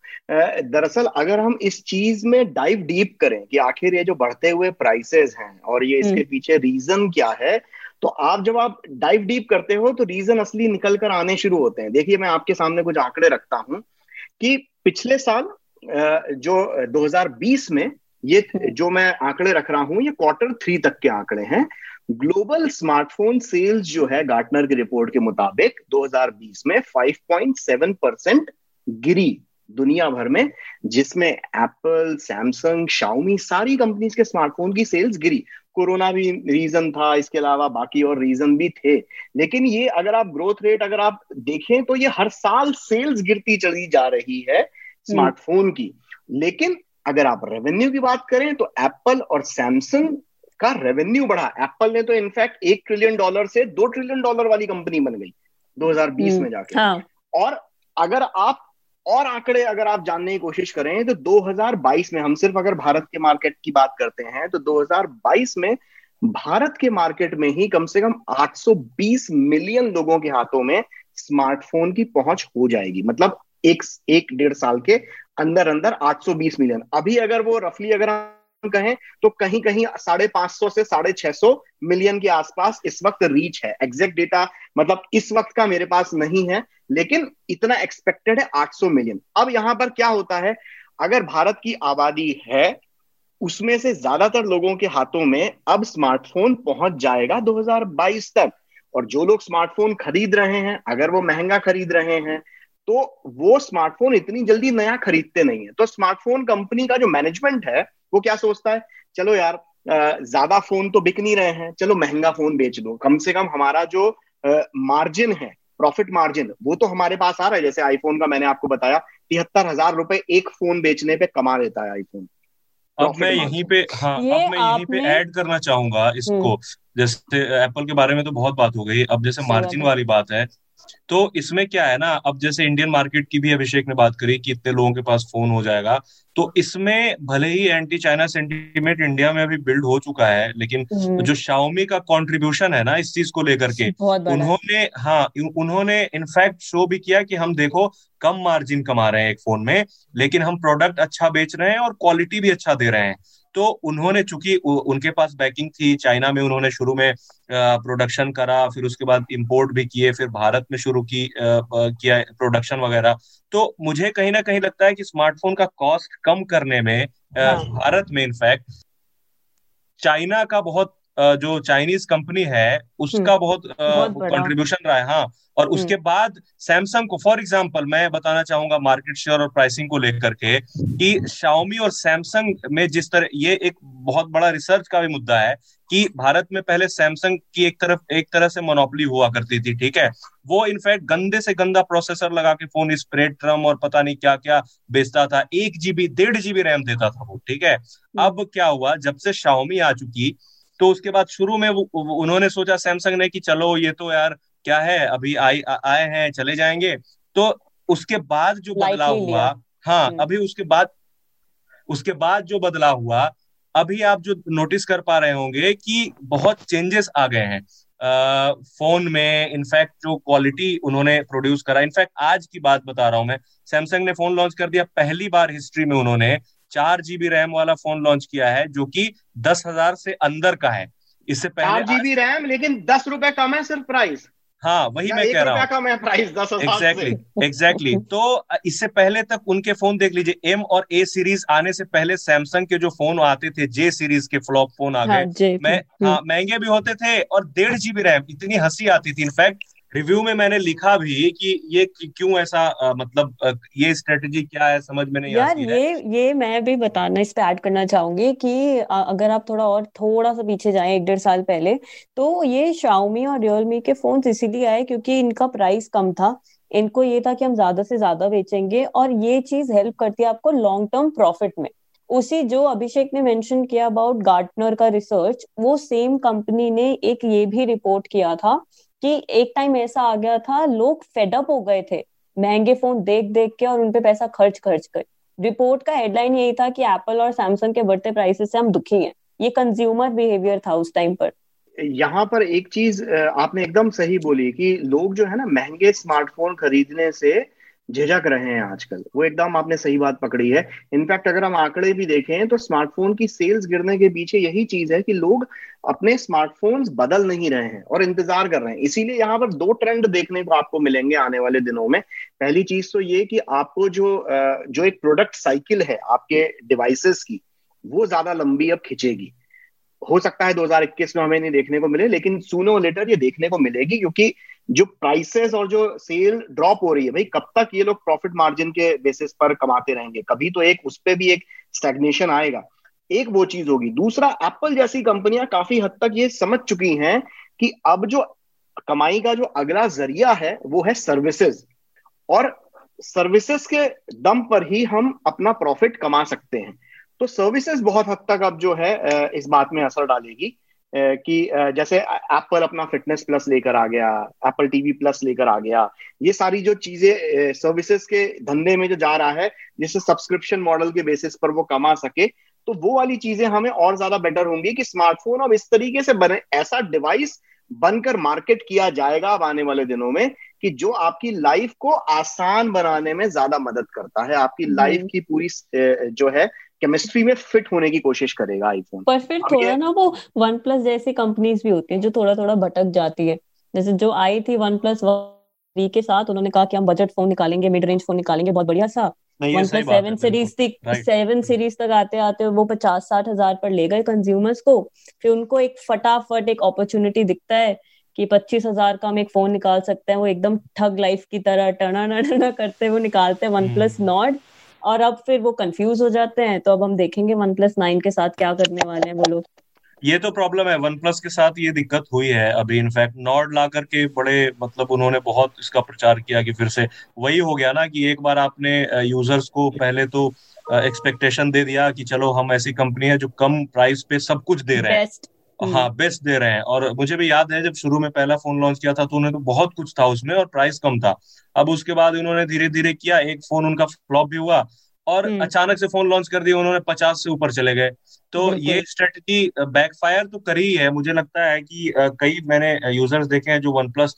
दरअसल अगर हम इस चीज में डाइव डीप करें कि आखिर ये जो बढ़ते हुए प्राइसेस हैं और ये इसके पीछे रीजन क्या है, तो आप जब आप डाइव डीप करते हो तो रीजन असली निकल कर आने शुरू होते हैं। देखिए मैं आपके सामने कुछ आंकड़े रखता हूं कि पिछले साल जो 2020 में ये जो मैं आंकड़े रख रहा हूं ये Q3 तक के आंकड़े हैं। ग्लोबल स्मार्टफोन सेल्स जो है गार्टनर की रिपोर्ट के मुताबिक 2020 में 5.7% गिरी दुनिया भर में, जिसमें एप्पल, सैमसंग, शाओमी सारी कंपनीज के स्मार्टफोन की सेल्स गिरी। कोरोना भी रीजन था, इसके अलावा बाकी और रीजन भी थे, लेकिन ये अगर आप ग्रोथ रेट अगर आप देखें तो ये हर साल सेल्स गिरती चली जा रही है स्मार्टफोन की। लेकिन अगर आप रेवेन्यू की बात करें तो एप्पल और सैमसंग का रेवेन्यू बढ़ा। एप्पल ने तो इनफैक्ट $1 ट्रिलियन से $2 ट्रिलियन वाली कंपनी बन गई 2020 में जाके। हाँ। और अगर आप और आंकड़े अगर आप जानने की कोशिश करें तो 2022 में, हम सिर्फ अगर भारत के मार्केट की बात करते हैं तो 2022 में भारत के मार्केट में ही कम से कम 820 मिलियन लोगों के हाथों में स्मार्टफोन की पहुंच हो जाएगी। मतलब एक 1.5 साल के अंदर अंदर 820 मिलियन। अभी अगर वो रफली अगर हम कहें तो कहीं कहीं 550 से 650 मिलियन के आसपास इस वक्त रीच है। एग्जैक्ट डेटा मतलब इस वक्त का मेरे पास नहीं है, लेकिन इतना एक्सपेक्टेड है 800 मिलियन। अब यहां पर क्या होता है, अगर भारत की आबादी है उसमें से ज्यादातर लोगों के हाथों में अब स्मार्टफोन पहुंच जाएगा 2022 तक। और जो लोग स्मार्टफोन खरीद रहे हैं, अगर वो महंगा खरीद रहे हैं, तो वो स्मार्टफोन इतनी जल्दी नया खरीदते नहीं है। तो स्मार्टफोन कंपनी का जो मैनेजमेंट है वो क्या सोचता है, चलो यार ज्यादा फोन तो बिक नहीं रहे हैं, चलो महंगा फोन बेच दो, कम से कम हमारा जो मार्जिन है, प्रॉफिट मार्जिन, वो तो हमारे पास आ रहा है। जैसे आईफोन का मैंने आपको बताया 73,000 रुपए एक फोन बेचने पे कमा लेता है आईफोन। अब मैं यहीं पे ऐड करना चाहूंगा इसको, जैसे एप्पल के बारे में तो बहुत बात हो गई, अब जैसे मार्जिन वाली बात है तो इसमें क्या है ना, अब जैसे इंडियन मार्केट की भी अभिषेक ने बात करी कि इतने लोगों के पास फोन हो जाएगा, तो इसमें भले ही एंटी चाइना सेंटीमेंट इंडिया में अभी बिल्ड हो चुका है, लेकिन जो शाओमी का कंट्रीब्यूशन है ना इस चीज को लेकर के, उन्होंने उन्होंने इनफैक्ट शो भी किया कि हम देखो कम मार्जिन कमा रहे हैं एक फोन में, लेकिन हम प्रोडक्ट अच्छा बेच रहे हैं और क्वालिटी भी अच्छा दे रहे हैं। तो उन्होंने चूंकि उनके पास बैकिंग थी चाइना में, उन्होंने शुरू में प्रोडक्शन करा, फिर उसके बाद इंपोर्ट भी किए, फिर भारत में शुरू किया प्रोडक्शन वगैरह। तो मुझे कहीं ना कहीं लगता है कि स्मार्टफोन का कॉस्ट कम करने में भारत में इनफैक्ट चाइना का बहुत, जो चाइनीज कंपनी है उसका बहुत कंट्रीब्यूशन रहा है। हाँ, और उसके बाद सैमसंग को फॉर एग्जांपल मैं बताना चाहूंगा मार्केट शेयर और प्राइसिंग को लेकर के कि शाओमी और सैमसंग में जिस तरह, ये एक बहुत बड़ा रिसर्च का भी मुद्दा है कि भारत में पहले सैमसंग की एक तरह से मोनोपोली हुआ करती थी, ठीक है, वो इनफैक्ट गंदे से गंदा प्रोसेसर लगा के फोन स्प्रे ड्रम और पता नहीं क्या क्या बेचता था, 1 GB 1.5 GB रैम देता था वो, ठीक है। अब क्या हुआ, जब से शाओमी आ चुकी तो उसके बाद शुरू में उन्होंने सोचा सैमसंग ने कि चलो ये तो यार क्या है, अभी आए हैं चले जाएंगे, तो उसके बाद जो बदलाव हुआ, हाँ अभी उसके बाद जो बदलाव हुआ, अभी आप जो नोटिस कर पा रहे होंगे कि बहुत चेंजेस आ गए हैं फोन में। इनफैक्ट जो क्वालिटी उन्होंने प्रोड्यूस करा, इनफैक्ट आज की बात बता रहा हूं मैं, सैमसंग ने फोन लॉन्च कर दिया, पहली बार हिस्ट्री में उन्होंने 4 GB रैम वाला फोन लॉन्च किया है जो कि 10,000 से अंदर का है। इससे पहले 4 GB रैम, लेकिन 10 रुपए कम है सिर्फ प्राइस। हाँ वही मैं कह रहा हूँ, एग्जैक्टली। तो इससे पहले तक उनके फोन देख लीजिए, M और A सीरीज आने से पहले सैमसंग के जो फोन आते थे J सीरीज के फ्लॉप फोन आ गए, महंगे भी होते थे और 1.5 GB रैम, इतनी हंसी आती थी। इनफैक्ट रिव्यू में मैंने लिखा भी कि ये क्यों ऐसा, मतलब ये स्ट्रेटजी क्या है समझ में नहीं यार आती है। ये मैं भी बताना, इस पे ऐड करना चाहूंगी कि अगर आप थोड़ा सा पीछे जाएं 1-1.5 साल पहले, तो ये शाओमी और रियलमी के फोन इसीलिए आए क्योंकि इनका प्राइस कम था, इनको ये था कि हम ज्यादा से ज्यादा बेचेंगे, और ये चीज हेल्प करती है आपको लॉन्ग टर्म प्रॉफिट में। उसी जो अभिषेक ने मेंशन किया अबाउट गार्टनर का रिसर्च, वो सेम कंपनी ने एक ये भी रिपोर्ट किया था कि एक टाइम ऐसा आ गया था लोग फेडअप हो गए थे महंगे फोन देख के और उनपे पैसा खर्च कर। रिपोर्ट का हेडलाइन यही था कि एप्पल और सैमसंग के बढ़ते प्राइसेस से हम दुखी हैं। ये कंज्यूमर बिहेवियर था उस टाइम पर। यहाँ पर एक चीज आपने एकदम सही बोली कि लोग जो है ना महंगे स्मार्टफोन खरीदने से झिझक रहे हैं आजकल, वो एकदम आपने सही बात पकड़ी है। इनफैक्ट अगर हम आंकड़े भी देखें तो स्मार्टफोन की सेल्स गिरने के पीछे यही चीज है कि लोग अपने स्मार्टफोन्स बदल नहीं रहे हैं और इंतजार कर रहे हैं। इसीलिए यहाँ पर 2 ट्रेंड देखने को आपको मिलेंगे आने वाले दिनों में। पहली चीज तो ये कि आपको जो एक प्रोडक्ट साइकिल है आपके डिवाइसेस की, वो ज्यादा लंबी अब खिंचेगी। हो सकता है 2021 में हमें नहीं देखने को मिले, लेकिन सूनो लेटर ये देखने को मिलेगी, क्योंकि जो प्राइसेस और जो सेल ड्रॉप हो रही है, भाई कब तक ये लोग प्रॉफिट मार्जिन के बेसिस पर कमाते रहेंगे, कभी तो एक उस पे भी एक स्टैग्नेशन आएगा। एक वो चीज होगी। दूसरा, एप्पल जैसी कंपनियां काफी हद तक ये समझ चुकी हैं कि अब जो कमाई का जो अगला जरिया है वो है सर्विसेज, और सर्विसेज के दम पर ही हम अपना प्रॉफिट कमा सकते हैं। तो सर्विसेज बहुत हद तक अब जो है इस बात में असर डालेगी कि जैसे एप्पल अपना फिटनेस प्लस लेकर आ गया, एप्पल टीवी प्लस लेकर आ गया, ये सारी जो चीजें सर्विसेज के धंधे में जो जा रहा है, जिससे सब्सक्रिप्शन मॉडल के बेसिस पर वो कमा सके, तो वो वाली चीजें हमें और ज्यादा बेटर होंगी कि स्मार्टफोन अब इस तरीके से बने, ऐसा डिवाइस बनकर मार्केट किया जाएगा अब आने वाले दिनों में कि जो आपकी लाइफ को आसान बनाने में ज्यादा मदद करता है, आपकी लाइफ की पूरी जो है केमिस्ट्री में फिट होने की कोशिश करेगा आईफोन। पर फिर थोड़ा ना वो वन प्लस जैसी कंपनीज भी होती हैं जो थोड़ा भटक जाती है। जैसे जो आई थी वन प्लस 3 के साथ, उन्होंने कहा कि हम बजट फोन निकालेंगे, मिड रेंज फोन निकालेंगे, बहुत बढ़िया सा, 7 सीरीज तक आते आते वो 50-60 हजार पर ले गए कंज्यूमर्स को। फिर उनको एक फटाफट एक अपॉर्चुनिटी दिखता है कि 25,000 का हम एक फोन निकाल सकते हैं। वो एकदम ठग लाइफ की तरह टना करते वो निकालते हैं वन प्लस नॉट, और अब फिर वो कंफ्यूज हो जाते हैं। तो अब हम देखेंगे वन प्लस 9 के साथ क्या करने वाले हैं वो लोग। ये तो प्रॉब्लम है वन प्लस के साथ, ये दिक्कत हुई है अभी। इनफैक्ट नॉर्ड ला करके बड़े मतलब उन्होंने बहुत इसका प्रचार किया कि फिर से वही हो गया ना कि एक बार आपने यूजर्स को पहले तो एक्सपेक्टेशन दे दिया कि चलो हम ऐसी कंपनी है जो कम प्राइस पे सब कुछ दे रहे हैं, बेस्ट दे रहे हैं। और मुझे भी याद है जब शुरू में पहला फोन लॉन्च किया था तो उन्हें तो बहुत कुछ था उसमें और प्राइस कम था। अब उसके बाद उन्होंने धीरे धीरे किया, एक फोन उनका फ्लॉप भी हुआ और अचानक से फोन लॉन्च कर दिया, उन्होंने 50 से ऊपर चले गए। तो ये स्ट्रेटजी बैकफायर तो करी है। मुझे लगता है कि कई मैंने यूजर्स देखे हैं जो वन प्लस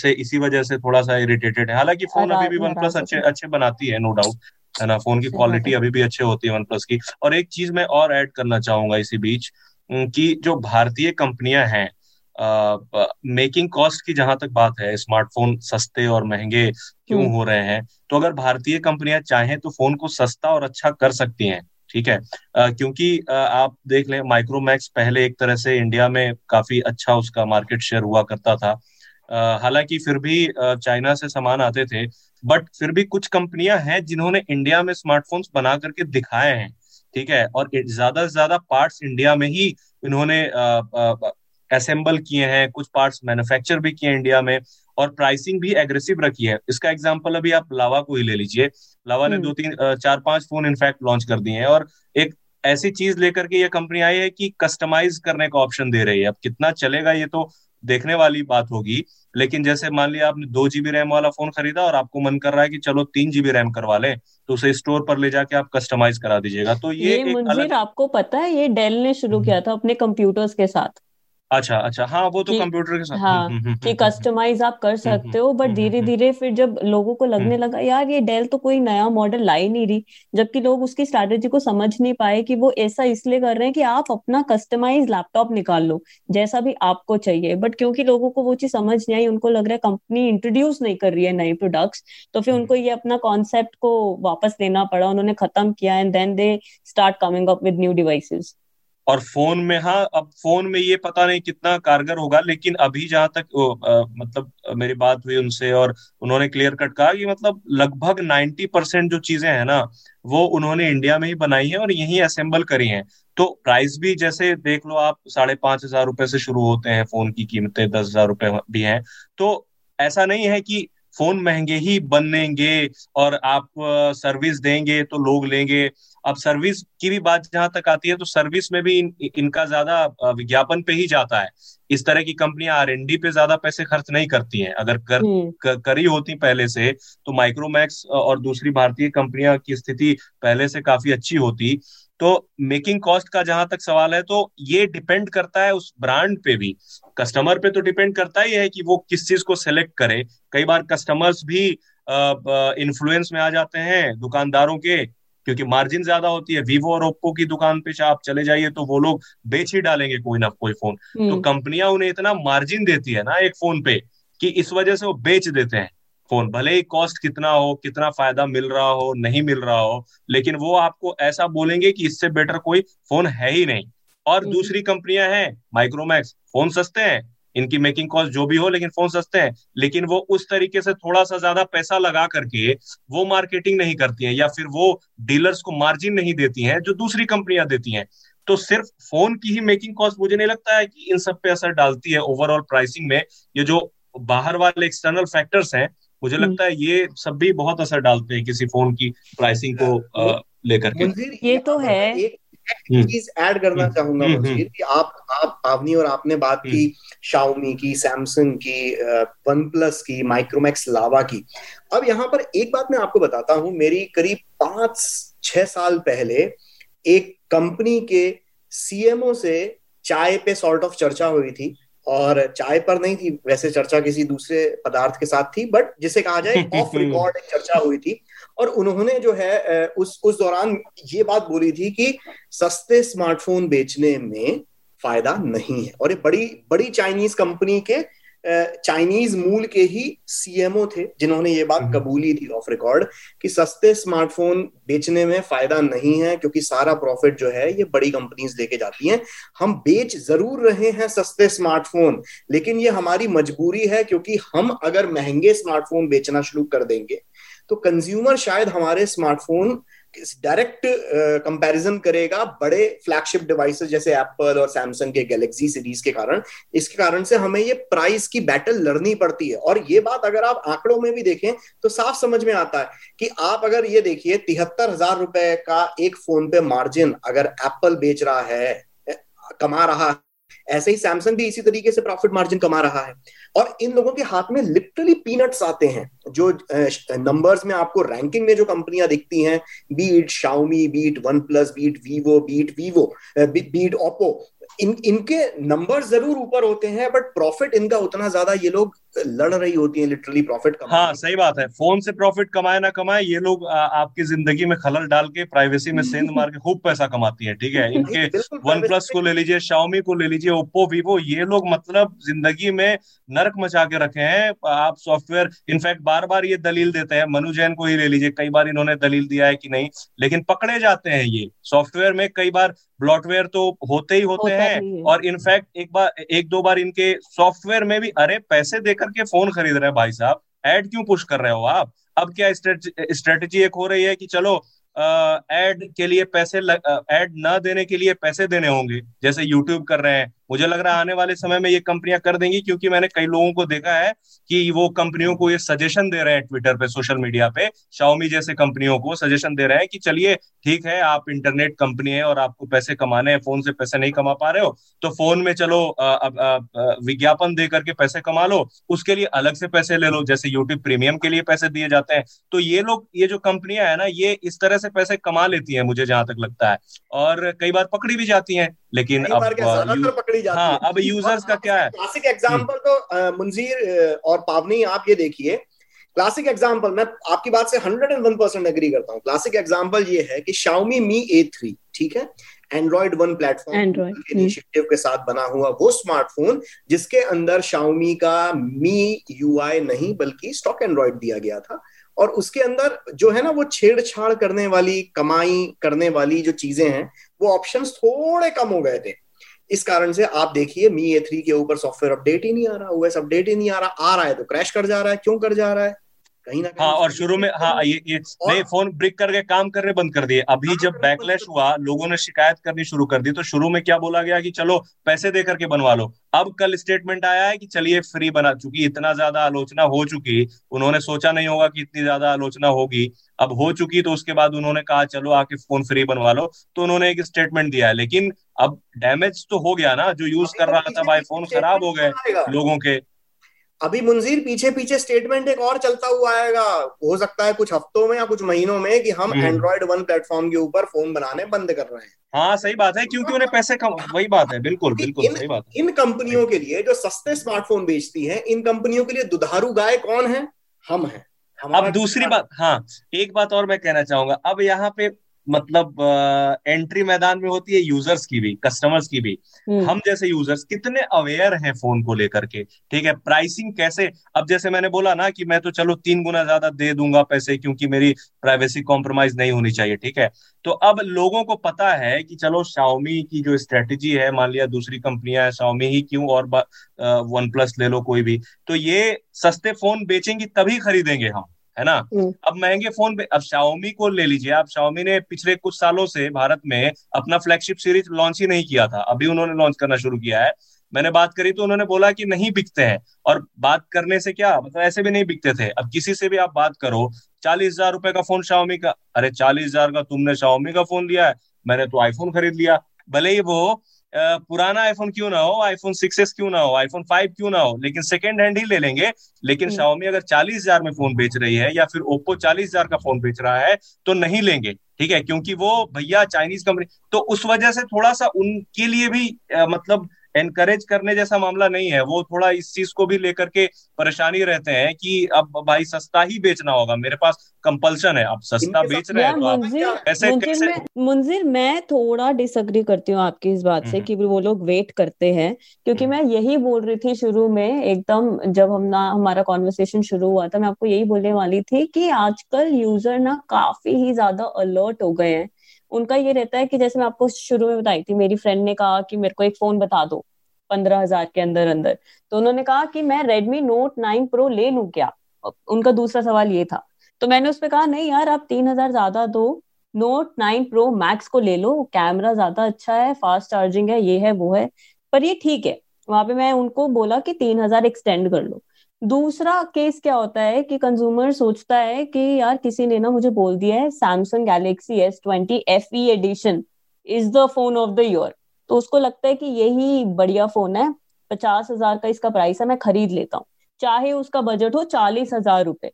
से इसी वजह से थोड़ा सा इरिटेटेड है। हालांकि फोन अभी भी वन प्लस अच्छे बनाती है, नो डाउट, है ना, फोन की क्वालिटी अभी भी अच्छी होती है वन प्लस की। और एक चीज मैं और ऐड करना चाहूंगा इसी बीच कि जो भारतीय कंपनियां हैं, मेकिंग कॉस्ट की जहां तक बात है, स्मार्टफोन सस्ते और महंगे क्यों हो रहे हैं, तो अगर भारतीय कंपनियां चाहें तो फोन को सस्ता और अच्छा कर सकती हैं, ठीक है। क्योंकि आप देख लें माइक्रोमैक्स पहले एक तरह से इंडिया में काफी अच्छा उसका मार्केट शेयर हुआ करता था। हालांकि फिर भी चाइना से सामान आते थे, बट फिर भी कुछ कंपनियां हैं जिन्होंने इंडिया में स्मार्टफोन्स बना करके दिखाए हैं, ठीक है, और ज्यादा से ज्यादा पार्ट्स इंडिया में ही इन्होंने असेंबल किए हैं, कुछ पार्ट्स मैन्युफैक्चर भी किए इंडिया में, और प्राइसिंग भी एग्रेसिव रखी है। इसका एग्जांपल अभी आप लावा को ही ले लीजिए। लावा ने 2-3-4-5 फोन इनफैक्ट लॉन्च कर दिए हैं और एक ऐसी चीज लेकर के ये कंपनी आई है कि कस्टमाइज करने का ऑप्शन दे रही है। अब कितना चलेगा ये तो देखने वाली बात होगी, लेकिन जैसे मान लिया आपने 2 GB रैम वाला फोन खरीदा और आपको मन कर रहा है कि चलो 3 GB रैम करवा लें, तो उसे स्टोर पर ले जाके आप कस्टमाइज करा दीजिएगा। तो ये अलग... आपको पता है ये डेल ने शुरू किया था अपने कंप्यूटर्स के साथ। अच्छा, हाँ, वो तो कंप्यूटर के साथ, हाँ, कि कस्टमाइज आप कर सकते हो। बट धीरे धीरे फिर जब लोगों को लगने लगा यार ये डेल तो कोई नया मॉडल ला ही नहीं रही, जबकि लोग उसकी स्ट्रैटेजी को समझ नहीं पाए कि वो ऐसा इसलिए कर रहे हैं कि आप अपना कस्टमाइज लैपटॉप निकाल लो जैसा भी आपको चाहिए। बट क्योंकि लोगों को वो चीज समझ नहीं आई, उनको लग रहा है कंपनी इंट्रोड्यूस नहीं कर रही है नए प्रोडक्ट्स, तो फिर उनको ये अपना कॉन्सेप्ट को वापस लेना पड़ा, उन्होंने खत्म किया, and then they start coming up with new devices. और फोन में, हाँ, अब फोन में ये पता नहीं कितना कारगर होगा, लेकिन अभी जहां तक मतलब मेरी बात हुई उनसे और उन्होंने क्लियर कट कहा कि मतलब लगभग 90% जो चीजें हैं ना वो उन्होंने इंडिया में ही बनाई हैं और यहीं असेंबल करी हैं। तो प्राइस भी जैसे देख लो आप 5,500 रुपए से शुरू होते हैं, फोन की कीमतें 10,000 रुपए भी हैं। तो ऐसा नहीं है कि फोन महंगे ही बनेंगे और आप सर्विस देंगे तो लोग लेंगे। अब सर्विस की भी बात जहां तक आती है तो सर्विस में भी इनका ज्यादा विज्ञापन पे ही जाता है। इस तरह की कंपनियां R&D पे ज्यादा पैसे खर्च नहीं करती हैं। अगर करी होती पहले से तो माइक्रोमैक्स और दूसरी भारतीय कंपनियां की स्थिति पहले से काफी अच्छी होती। तो मेकिंग कॉस्ट का जहां तक सवाल है तो ये डिपेंड करता है उस ब्रांड पे भी, कस्टमर पे तो डिपेंड करता ही है कि वो किस चीज को सेलेक्ट करे। कई बार कस्टमर्स भी इन्फ्लुएंस में आ जाते हैं दुकानदारों के, क्योंकि मार्जिन ज्यादा होती है। वीवो और ओप्पो की दुकान पे आप चले जाइए तो वो लोग बेच ही डालेंगे कोई ना कोई फोन। तो कंपनियां उन्हें इतना मार्जिन देती है ना एक फोन पे कि इस वजह से वो बेच देते हैं फोन, भले ही कॉस्ट कितना हो, कितना फायदा मिल रहा हो, नहीं मिल रहा हो, लेकिन वो आपको ऐसा बोलेंगे कि इससे बेटर कोई फोन है ही नहीं। और दूसरी कंपनियां हैं माइक्रोमैक्स, फोन सस्ते हैं, इनकी मेकिंग कॉस्ट जो भी हो लेकिन फोन सस्ते हैं, लेकिन वो उस तरीके से थोड़ा सा ज्यादा पैसा लगा करके वो मार्केटिंग नहीं करती हैं या फिर वो डीलर्स को मार्जिन नहीं देती हैं जो दूसरी कंपनियां देती हैं। तो सिर्फ फोन की ही मेकिंग कॉस्ट मुझे नहीं लगता है कि इन सब पे असर डालती है ओवरऑल प्राइसिंग में। ये जो बाहर वाले एक्सटर्नल फैक्टर्स हैं, मुझे लगता है ये सब भी बहुत असर डालते हैं किसी फोन की प्राइसिंग को लेकर के। ये तो है। एक चीज ऐड करना चाहूंगा मुंजीर कि आप पावनी और आपने बात की शाओमी की, सैमसंग की, वन प्लस की, माइक्रोमैक्स, लावा की। अब यहाँ पर एक बात मैं आपको बताता हूँ, मेरी करीब 5-6 साल पहले एक कंपनी के CMO से चाय पे सॉर्ट ऑफ चर्चा हुई थी, और चाय पर नहीं थी वैसे, चर्चा किसी दूसरे पदार्थ के साथ थी, बट जिसे कहा जाए ऑफ रिकॉर्ड एक चर्चा हुई थी। और उन्होंने जो है उस दौरान ये बात बोली थी कि सस्ते स्मार्टफोन बेचने में फायदा नहीं है, और ये बड़ी बड़ी चाइनीज कंपनी के चाइनीज मूल के ही सीएमओ थे जिन्होंने ये बात कबूली थी ऑफ रिकॉर्ड कि सस्ते स्मार्टफोन बेचने में फायदा नहीं है, क्योंकि सारा प्रॉफिट जो है ये बड़ी कंपनीज लेके जाती हैं। हम बेच जरूर रहे हैं सस्ते स्मार्टफोन, लेकिन ये हमारी मजबूरी है, क्योंकि हम अगर महंगे स्मार्टफोन बेचना शुरू कर देंगे तो कंज्यूमर शायद हमारे स्मार्टफोन डायरेक्ट कंपैरिजन करेगा बड़े फ्लैगशिप डिवाइसेस जैसे एप्पल और सैमसंग के गैलेक्सी सीरीज के कारण। इसके कारण से हमें ये प्राइस की बैटल लड़नी पड़ती है। और ये बात अगर आप आंकड़ों में भी देखें तो साफ समझ में आता है कि आप अगर ये देखिए 73,000 रुपए का एक फोन पे मार्जिन अगर एप्पल बेच रहा है, कमा रहा है, ऐसे ही सैमसंग भी इसी तरीके से प्रॉफिट मार्जिन कमा रहा है। और इन लोगों के हाथ में लिटरली पीनट्स आते हैं। जो नंबर्स में आपको रैंकिंग में जो कंपनियां दिखती हैं, beat Xiaomi, beat one plus, beat वीवो, beat Oppo, इनके नंबर्स जरूर ऊपर होते हैं, बट प्रॉफिट इनका उतना ज्यादा ये लोग लड़ रही होती है लिटरली प्रॉफिट कमाने। हाँ सही बात है, फोन से प्रॉफिट कमाए ना कमाए ये लोग आपकी जिंदगी में खलल डाल के प्राइवेसी में सेंध मार के खूब पैसा कमाती है। ठीक है, इनके वन प्लस को ले लीजिए, शाओमी को ले लीजिए, ओप्पो, वीवो, ये लोग मतलब जिंदगी में नरक मचा के रखे हैं। आप सॉफ्टवेयर, इनफैक्ट बार बार ये दलील देते हैं, मनु जैन को ही ले लीजिए, कई बार इन्होंने दलील दिया है कि नहीं, लेकिन पकड़े जाते हैं ये सॉफ्टवेयर में। कई बार ब्लॉटवेयर तो होते ही होते हैं, और इनफैक्ट एक दो बार इनके सॉफ्टवेयर में भी अरे पैसे करके फोन खरीद रहे हैं भाई साहब, ऐड क्यों पुश कर रहे हो आप? अब क्या स्ट्रेटेजी एक हो रही है कि चलो ऐड के लिए पैसे, ऐड ना देने के लिए पैसे देने होंगे, जैसे यूट्यूब कर रहे हैं। मुझे लग रहा है आने वाले समय में ये कंपनियां कर देंगी, क्योंकि मैंने कई लोगों को देखा है कि वो कंपनियों को ये सजेशन दे रहे हैं ट्विटर पे, सोशल मीडिया पे, शाओमी जैसे कंपनियों को सजेशन दे रहे हैं कि चलिए ठीक है, आप इंटरनेट कंपनी है और आपको पैसे कमाने हैं, फोन से पैसे नहीं कमा पा रहे हो तो फोन में चलो विज्ञापन दे करके पैसे कमा लो, उसके लिए अलग से पैसे ले लो, जैसे यूट्यूब प्रीमियम के लिए पैसे दिए जाते हैं। तो ये लोग, ये जो कंपनियां है ना, ये इस तरह से पैसे कमा लेती है, मुझे जहां तक लगता है, और कई बार पकड़ी भी जाती है। लेकिन अब यूजर्स का क्या है? क्लासिक एग्जांपल तो मुंजीर और पावनी, आप ये देखिए क्लासिक एग्जांपल, मैं आपकी बात से 101% एग्री करता हूँ। क्लासिक एग्जांपल ये है कि शाओमी मी A3, ठीक है, एंड्रॉइड वन प्लेटफॉर्म इनिशिएटिव के साथ बना हुआ वो स्मार्टफोन जिसके अंदर शाओमी का मी UI नहीं बल्कि स्टॉक एंड्रॉइड दिया गया था, और उसके अंदर जो है ना वो छेड़छाड़ करने वाली, कमाई करने वाली जो चीजें हैं वो ऑप्शंस थोड़े कम हो गए थे। इस कारण से आप देखिए मी A3 के ऊपर सॉफ्टवेयर अपडेट ही नहीं आ रहा, OS अपडेट ही नहीं आ रहा, आ रहा है तो क्रैश कर जा रहा है। क्यों कर जा रहा है? कहीं ना कहीं हाँ, और शुरू में हाँ ये नहीं, फोन ब्रेक करके काम करने बंद कर दिए। अभी जब बैकलैश हुआ, लोगों ने शिकायत करनी शुरू कर दी, तो शुरू में क्या बोला गया कि चलो पैसे दे करके बनवा लो। अब कल स्टेटमेंट आया है कि चलिए फ्री बना, चुकी इतना ज्यादा आलोचना हो चुकी, उन्होंने सोचा नहीं होगा कि इतनी ज्यादा आलोचना होगी, अब हो चुकी तो उसके बाद उन्होंने कहा चलो आके फोन फ्री बनवा लो, तो उन्होंने एक स्टेटमेंट दिया है। लेकिन अब डैमेज तो हो गया ना, जो यूज कर रहा था भाई फोन खराब हो गए लोगों के। अभी मुंजीर पीछे पीछे स्टेटमेंट एक और चलता हुआ आएगा, हो सकता है कुछ हफ्तों में या कुछ महीनों में, कि हम एंड्रॉइड वन प्लेटफॉर्म के ऊपर फोन बनाने बंद कर रहे हैं। हाँ सही बात है, क्योंकि उन्हें पैसे कम, वही बात है, बिल्कुल बिल्कुल सही बात है। इन कंपनियों के लिए जो सस्ते स्मार्टफोन बेचती हैं, इन कंपनियों के लिए दुधारू गाय कौन है? हम हैं। अब दूसरी बात, हाँ एक बात और मैं कहना चाहूंगा, अब यहाँ पे मतलब एंट्री मैदान में होती है यूजर्स की भी, कस्टमर्स की भी। हम जैसे यूजर्स कितने अवेयर हैं फोन को लेकर के, ठीक है, प्राइसिंग कैसे। अब जैसे मैंने बोला ना कि मैं तो चलो 3 गुना ज्यादा दे दूंगा पैसे, क्योंकि मेरी प्राइवेसी कॉम्प्रोमाइज नहीं होनी चाहिए, ठीक है। तो अब लोगों को पता है कि चलो शाओमी की जो स्ट्रेटेजी है, मान लिया दूसरी कंपनियां है, शाओमी ही क्यों, और वन प्लस ले लो, कोई भी, तो ये सस्ते फोन बेचेंगी तभी खरीदेंगे हम, है ना। अब महंगे फोन पे, अब शाओमी को ले लीजिए आप, शाओमी ने पिछले कुछ सालों से भारत में अपना फ्लैगशिप सीरीज लॉन्च ही नहीं किया था, अभी उन्होंने लॉन्च करना शुरू किया है। मैंने बात करी तो उन्होंने बोला कि नहीं बिकते हैं, और बात करने से क्या मतलब, ऐसे भी नहीं बिकते थे। अब किसी से भी आप बात करो, 40,000 रुपए का फोन शाओमी का, अरे 40,000 का तुमने शाओमी का फोन लिया है, मैंने तो आईफोन खरीद लिया, भले ही वो पुराना आईफोन क्यों ना हो, आईफोन 6s क्यों ना हो, आईफोन 5 क्यों ना हो, लेकिन सेकंड हैंड ही ले लेंगे। लेकिन शाओमी अगर 40,000 में फोन बेच रही है, या फिर ओप्पो 40,000 का फोन बेच रहा है, तो नहीं लेंगे, ठीक है, क्योंकि वो भैया चाइनीज कंपनी। तो उस वजह से थोड़ा सा उनके लिए भी मतलब एनकरेज करने जैसा मामला नहीं है। वो थोड़ा इस चीज को भी लेकर के परेशानी रहते हैं कि अब भाई सस्ता ही बेचना होगा, मेरे पास कंपल्शन है, अब सस्ता बेच रहे हैं तो आप ऐसे कैसे। मुंजीर, मैं थोड़ा डिसएग्री करती हूँ आपकी इस बात से कि वो लोग वेट करते हैं, क्योंकि मैं यही बोल रही थी शुरू में एकदम, जब हमारा कॉन्वर्सेशन शुरू हुआ था मैं आपको यही बोलने वाली थी कि आजकल यूजर ना काफी ही ज्यादा अलर्ट हो गए हैं। उनका ये रहता है कि जैसे मैं आपको शुरू में बताई थी, मेरी फ्रेंड ने कहा कि मेरे को एक फोन बता दो 15,000 के अंदर अंदर, तो उन्होंने कहा कि मैं रेडमी नोट 9 प्रो ले लूं क्या, उनका दूसरा सवाल ये था। तो मैंने उस पर कहा नहीं यार, आप 3,000 ज्यादा दो, नोट 9 प्रो मैक्स को ले लो, कैमरा ज्यादा अच्छा है, फास्ट चार्जिंग है, ये है वो है। पर ये ठीक है, वहां पे मैं उनको बोला कि 3,000 एक्सटेंड कर लो। दूसरा केस क्या होता है कि कंज्यूमर सोचता है कि यार किसी ने ना मुझे बोल दिया है Samsung Galaxy S20 FE edition is the phone of the year, तो उसको लगता है कि यही बढ़िया फोन है, 50,000 का इसका प्राइस है, मैं खरीद लेता हूँ, चाहे उसका बजट हो 40,000 रुपए।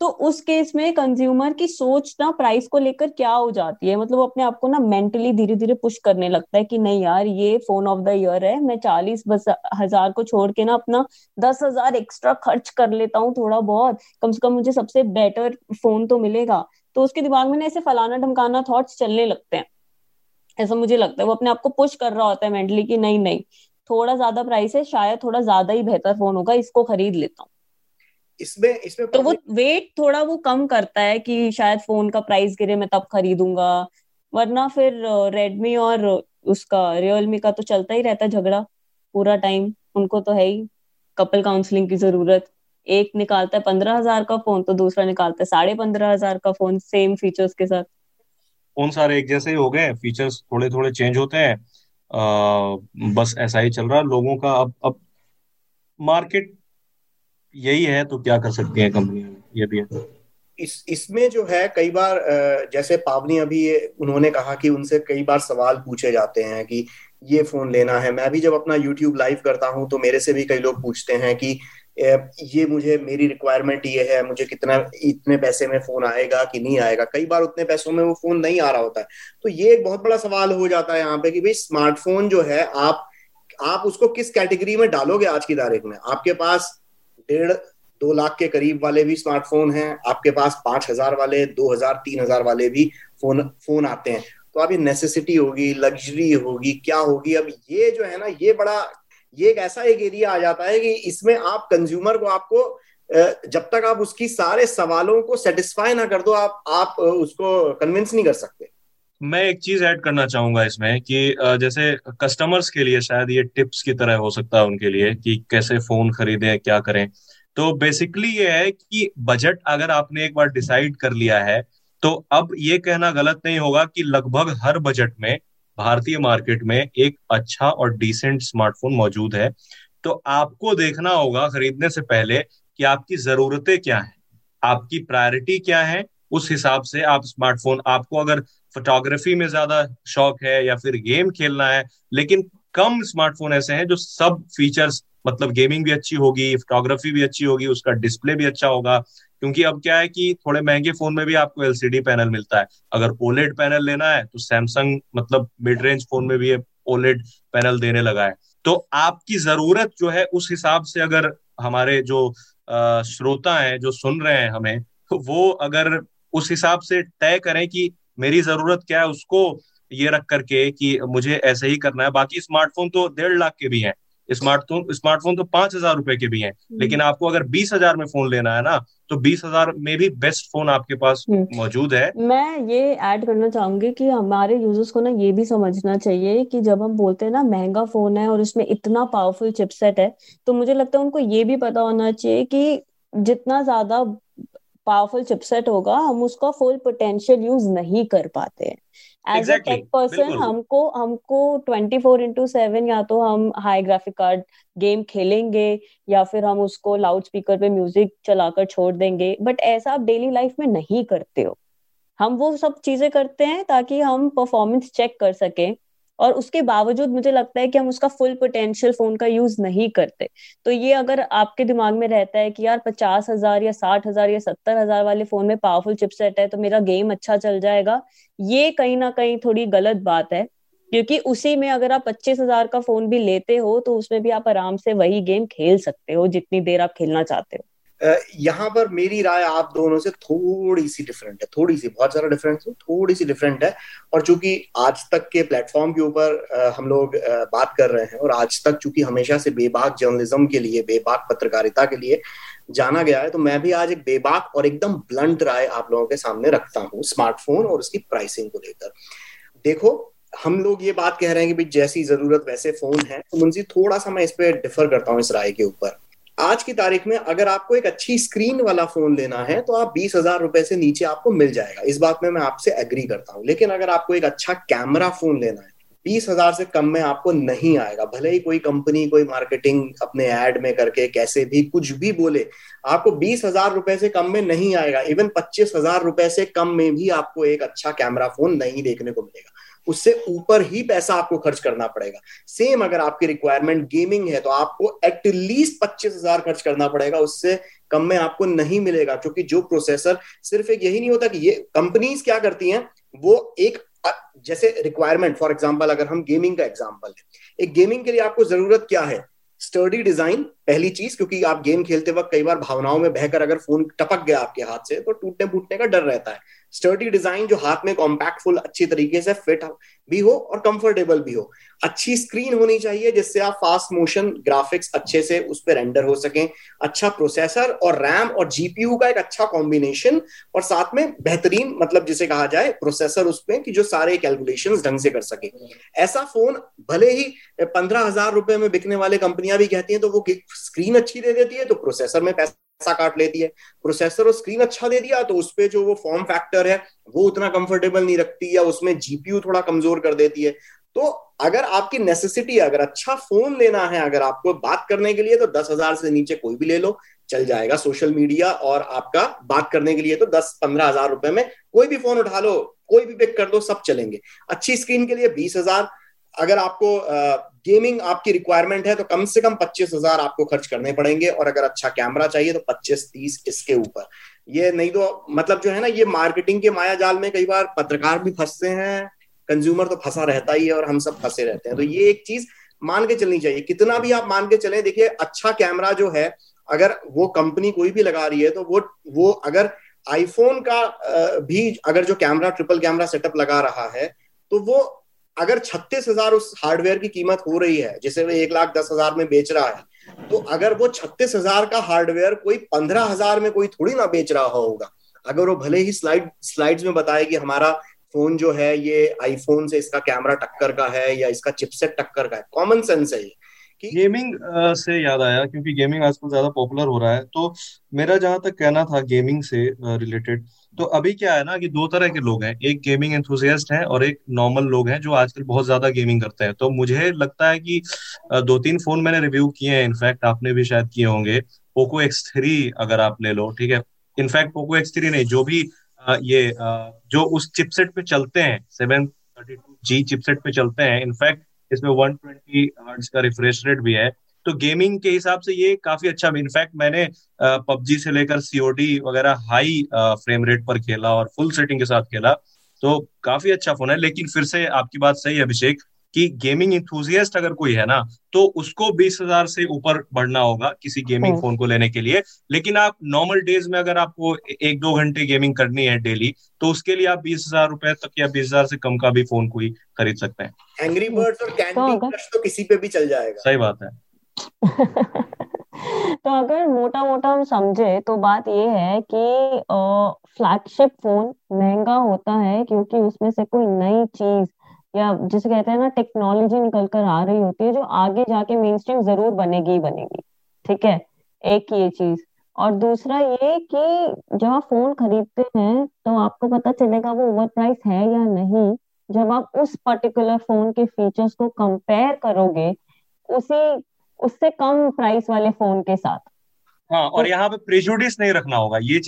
तो उस केस में कंज्यूमर की सोच ना प्राइस को लेकर क्या हो जाती है, मतलब वो अपने आप को ना मेंटली धीरे धीरे पुश करने लगता है कि नहीं यार ये फोन ऑफ द ईयर है, मैं 40,000 को छोड़ के ना अपना 10,000 एक्स्ट्रा खर्च कर लेता हूँ, थोड़ा बहुत कम से कम मुझे सबसे बेटर फोन तो मिलेगा। तो उसके दिमाग में ना ऐसे फलाना ढमकाना थॉट्स चलने लगते हैं, ऐसा मुझे लगता है। वो अपने आप को पुश कर रहा होता है मेंटली कि नहीं नहीं थोड़ा ज्यादा प्राइस है, शायद थोड़ा ज्यादा ही बेहतर फोन होगा, इसको खरीद लेता हूँ। इसमें तो वो वेट थोड़ा वो कम करता है कि शायद फोन का प्राइस गिरे मैं तब खरीदूंगा, वरना फिर रेडमी और उसका रियलमी का तो चलता ही रहता है झगड़ा पूरा टाइम। उनको तो है ही कपल काउंसलिंग की जरूरत, एक निकालता है 15,000 का फोन तो दूसरा निकालता है 15,500 का फोन सेम फीचर्स के साथ। फोन सारे एक जैसे ही हो गए, फीचर्स थोड़े थोड़े चेंज होते हैं, बस ऐसा ही चल रहा है लोगों का। अब मार्केट यही है तो क्या कर सकती है कंपनियां, ये भी है। इसमें जो है कई बार जैसे पावनी अभी उन्होंने कहा कि उनसे कई बार सवाल पूछे जाते हैं कि ये फोन लेना है। मैं भी जब अपना YouTube लाइव करता हूं तो मेरे से भी कई लोग पूछते हैं कि ये मुझे, मेरी रिक्वायरमेंट ये है, मुझे कितना, इतने पैसे में फोन आएगा कि नहीं आएगा। कई बार उतने पैसों में वो फोन नहीं आ रहा होता है, तो ये एक बहुत बड़ा सवाल हो जाता है यहाँ पे कि भाई स्मार्टफोन जो है आप उसको किस कैटेगरी में डालोगे। आज की तारीख में आपके पास 1.5-2 लाख के करीब वाले भी स्मार्टफोन हैं, आपके पास 5,000 वाले, 2,000-3,000 वाले भी फोन आते हैं। तो अब ये नेसेसिटी होगी, लग्जरी होगी, क्या होगी। अब ये जो है ना, ये एक ऐसा एक एरिया आ जाता है कि इसमें आप कंज्यूमर को, आपको जब तक आप उसकी सारे सवालों को सेटिस्फाई ना कर दो, आप उसको कन्विंस नहीं कर सकते। मैं एक चीज ऐड करना चाहूंगा इसमें कि जैसे कस्टमर्स के लिए शायद ये टिप्स की तरह हो सकता है उनके लिए कि कैसे फोन खरीदें, क्या करें। तो बेसिकली ये है कि बजट अगर आपने एक बार डिसाइड कर लिया है तो अब ये कहना गलत नहीं होगा कि लगभग हर बजट में भारतीय मार्केट में एक अच्छा और डिसेंट स्मार्टफोन मौजूद है। तो आपको देखना होगा खरीदने से पहले कि आपकी जरूरतें क्या हैं, आपकी प्रायोरिटी क्या है, उस हिसाब से आप स्मार्टफोन, आपको अगर फोटोग्राफी में ज्यादा शौक है या फिर गेम खेलना है, लेकिन कम स्मार्टफोन ऐसे हैं जो सब फीचर्स, मतलब गेमिंग भी अच्छी होगी, फोटोग्राफी भी अच्छी होगी, उसका डिस्प्ले भी अच्छा होगा। क्योंकि अब क्या है कि थोड़े महंगे फोन में भी आपको एलसीडी पैनल मिलता है। अगर ओलेड पैनल लेना है तो सैमसंग, मतलब मिड रेंज फोन में भी ओलेड पैनल देने लगा है। तो आपकी जरूरत जो है उस हिसाब से अगर हमारे जो श्रोता है जो सुन रहे हैं हमें, तो वो अगर उस हिसाब से तय करें कि मेरी जरूरत क्या है, उसको ये रख करके कि मुझे ऐसे ही करना है। बाकी स्मार्टफोन तो 1.5 लाख के भी हैं, स्मार्टफोन तो 5,000 रुपए के भी हैं, लेकिन आपको अगर 20,000 में फोन लेना है ना, तो 20,000 में भी बेस्ट फोन आपके पास मौजूद है। मैं ये ऐड करना चाहूंगी कि हमारे यूजर्स को ना ये भी समझना चाहिए कि जब हम बोलते हैं ना महंगा फोन है और इसमें इतना पावरफुल चिपसेट है, तो मुझे लगता है उनको ये भी पता होना चाहिए कि जितना ज्यादा पावरफुल चिपसेट होगा हम उसका फुल पोटेंशियल यूज नहीं कर पाते हैं। एज अ टेक पर्सन हमको 24/7 या तो हम हाई ग्राफिक कार्ड गेम खेलेंगे या फिर हम उसको लाउड स्पीकर पे म्यूजिक चलाकर छोड़ देंगे, बट ऐसा आप डेली लाइफ में नहीं करते हो। हम वो सब चीजें करते हैं ताकि हम परफॉर्मेंस चेक कर सकें, और उसके बावजूद मुझे लगता है कि हम उसका फुल पोटेंशियल फोन का यूज नहीं करते। तो ये अगर आपके दिमाग में रहता है कि यार 50,000 या 60,000 या 70,000 वाले फोन में पावरफुल चिपसेट है तो मेरा गेम अच्छा चल जाएगा, ये कहीं ना कहीं थोड़ी गलत बात है क्योंकि उसी में अगर आप 25,000 का फोन भी लेते हो तो उसमें भी आप आराम से वही गेम खेल सकते हो जितनी देर आप खेलना चाहते हो। यहाँ पर मेरी राय आप दोनों से थोड़ी सी डिफरेंट है, थोड़ी सी, बहुत सारा डिफरेंस है, थोड़ी सी डिफरेंट है। और चूंकि आज तक के प्लेटफॉर्म के ऊपर हम लोग बात कर रहे हैं और आज तक चूंकि हमेशा से बेबाक जर्नलिज्म के लिए, बेबाक पत्रकारिता के लिए जाना गया है, तो मैं भी आज एक बेबाक और एकदम ब्लंट राय आप लोगों के सामने रखता हूँ स्मार्टफोन और उसकी प्राइसिंग को लेकर। देखो, हम लोग ये बात कह रहे हैं कि भाई जैसी जरूरत वैसे फोन है, तो मुंशी थोड़ा सा मैं इस पे डिफर करता हूँ इस राय के ऊपर। आज की तारीख में अगर आपको एक अच्छी स्क्रीन वाला फोन लेना है तो आप 20,000 रुपए से नीचे आपको मिल जाएगा, इस बात में मैं आपसे एग्री करता हूँ। लेकिन अगर आपको एक अच्छा कैमरा फोन लेना है, 20,000 से कम में आपको नहीं आएगा, भले ही कोई कंपनी कोई मार्केटिंग अपने ऐड में करके कैसे भी कुछ भी बोले, आपको 20,000 रुपए से कम में नहीं आएगा। इवन 25,000 रुपए से कम में भी आपको एक अच्छा कैमरा फोन नहीं देखने को मिलेगा, उससे ऊपर ही पैसा आपको खर्च करना पड़ेगा। सेम अगर आपकी रिक्वायरमेंट गेमिंग है तो आपको एटलीस्ट 25,000 खर्च करना पड़ेगा, उससे कम में आपको नहीं मिलेगा। क्योंकि जो प्रोसेसर, सिर्फ एक यही नहीं होता कि ये कंपनीज क्या करती हैं, वो एक जैसे रिक्वायरमेंट, फॉर एग्जांपल अगर हम गेमिंग का एग्जांपल लें, एक गेमिंग के लिए आपको जरूरत क्या है? स्टर्डी डिजाइन पहली चीज, क्योंकि आप गेम खेलते वक्त कई बार भावनाओं में बहकर अगर फोन टपक गया आपके हाथ से तो टूटने फूटने का डर रहता है। स्टर्डी डिजाइन जो हाथ में कॉम्पैक्ट फुल अच्छी तरीके से फिट भी हो और कंफर्टेबल भी हो। अच्छी स्क्रीन होनी चाहिए जिससे आप फास्ट मोशन ग्राफिक्स अच्छे से उस पर रेंडर हो सकें। अच्छा प्रोसेसर और रैम और जीपीयू का एक अच्छा कॉम्बिनेशन और साथ में बेहतरीन, मतलब जिसे कहा जाए प्रोसेसर उसमें, कि जो सारे कैलकुलेशंस ढंग से कर सके। ऐसा फोन भले ही 15,000 रुपए में बिकने वाले कंपनियां भी कहती हैं, तो वो स्क्रीन अच्छी दे देती है तो प्रोसेसर में पैसा काट लेती है, प्रोसेसर और स्क्रीन अच्छा दे दिया तो उसपे जो वो फॉर्म फैक्टर है वो उतना कंफर्टेबल नहीं रखती या उसमें जीपीयू थोड़ा कमजोर कर देती है। तो अगर आपकी नेसेसिटी, अगर अच्छा फोन लेना है अगर आपको बात करने के लिए, तो 10,000 से नीचे कोई भी ले लो चल जाएगा। सोशल मीडिया और आपका बात करने के लिए तो 10-15,000 रुपए में कोई भी फोन उठा लो, कोई भी पिक कर दो, सब चलेंगे। अच्छी स्क्रीन के लिए 20,000, अगर आपको गेमिंग आपकी रिक्वायरमेंट है तो कम से कम 25,000 आपको खर्च करने पड़ेंगे, और अगर अच्छा कैमरा चाहिए तो 25-30 इसके ऊपर। ये नहीं तो मतलब जो है ना, ये मार्केटिंग के माया जाल में कई बार पत्रकार भी फंसते हैं, कंज्यूमर तो फंसा रहता ही है और हम सब फंसे रहते हैं। तो ये एक चीज मान के चलनी चाहिए, कितना भी आप मान के चलें। देखिए, अच्छा कैमरा जो है अगर वो कंपनी कोई भी लगा रही है तो वो अगर आईफोन का भी अगर जो कैमरा ट्रिपल कैमरा सेटअप लगा रहा है तो वो अगर 36,000 उस हार्डवेयर की कीमत हो रही है, जिसे वो 110,000 में बेच रहा है, तो अगर वो 36,000 का हार्डवेयर कोई 15,000 में कोई थोड़ी ना बेच रहा होगा। अगर वो भले ही स्लाइड्स में बताए कि हमारा फोन जो है ये आईफोन से इसका कैमरा टक्कर का है या इसका चिपसेट टक्कर का है, कॉमन सेंस है ये। गेमिंग से याद आया, क्योंकि गेमिंग आजकल ज्यादा पॉपुलर हो रहा है, तो मेरा जहां तक कहना था गेमिंग से रिलेटेड, तो अभी क्या है ना कि दो तरह के लोग हैं, एक गेमिंग एंथुसियास्ट हैं और एक नॉर्मल लोग हैं जो आजकल बहुत ज्यादा गेमिंग करते हैं। तो मुझे लगता है कि 2-3 फोन मैंने रिव्यू किए हैं, इनफैक्ट आपने भी शायद किए होंगे। पोको X3 अगर आप ले लो, ठीक है, इनफैक्ट पोको X3 नहीं, जो भी जो उस चिपसेट पे चलते हैं, 732G चिपसेट पे चलते हैं, इनफैक्ट इसमें 120 हर्ट्ज का रिफ्रेश रेट भी है, तो गेमिंग के हिसाब से ये काफी अच्छा। इनफैक्ट मैंने पबजी से लेकर सीओडी वगैरह हाई फ्रेम रेट पर खेला और फुल सेटिंग के साथ खेला, तो काफी अच्छा फोन है। लेकिन फिर से आपकी बात सही है अभिषेक कि गेमिंग इंथुजियास्ट अगर कोई है ना तो उसको 20,000 से ऊपर बढ़ना होगा किसी गेमिंग फोन को लेने के लिए। लेकिन आप नॉर्मल डेज में अगर आपको 1-2 घंटे गेमिंग करनी है डेली, तो उसके लिए आप 20,000 रुपए तक या 20,000 से कम का भी फोन कोई खरीद सकते हैं। एंग्री बर्ड्स और कैंडी क्रश तो किसी पे भी चल जाएगा। सही बात है। तो अगर मोटा हम समझे तो बात ये है कि फ्लैगशिप फोन महंगा होता है क्योंकि उसमें से कोई नई चीज या जिसे कहते हैं ना टेक्नोलॉजी निकल कर आ रही होती है जो आगे जाके मेन स्ट्रीम जरूर बनेगी। ठीक है, एक ये चीज। और दूसरा ये कि जब आप फोन खरीदते हैं तो आपको पता चलेगा वो ओवर प्राइस है या नहीं, जब आप उस पर्टिकुलर फोन के फीचर्स को कंपेयर करोगे उससे कम प्राइस वाले फोन के साथ। हाँ, और यहाँ पे प्रेजुडिस नहीं रखना होगा। ये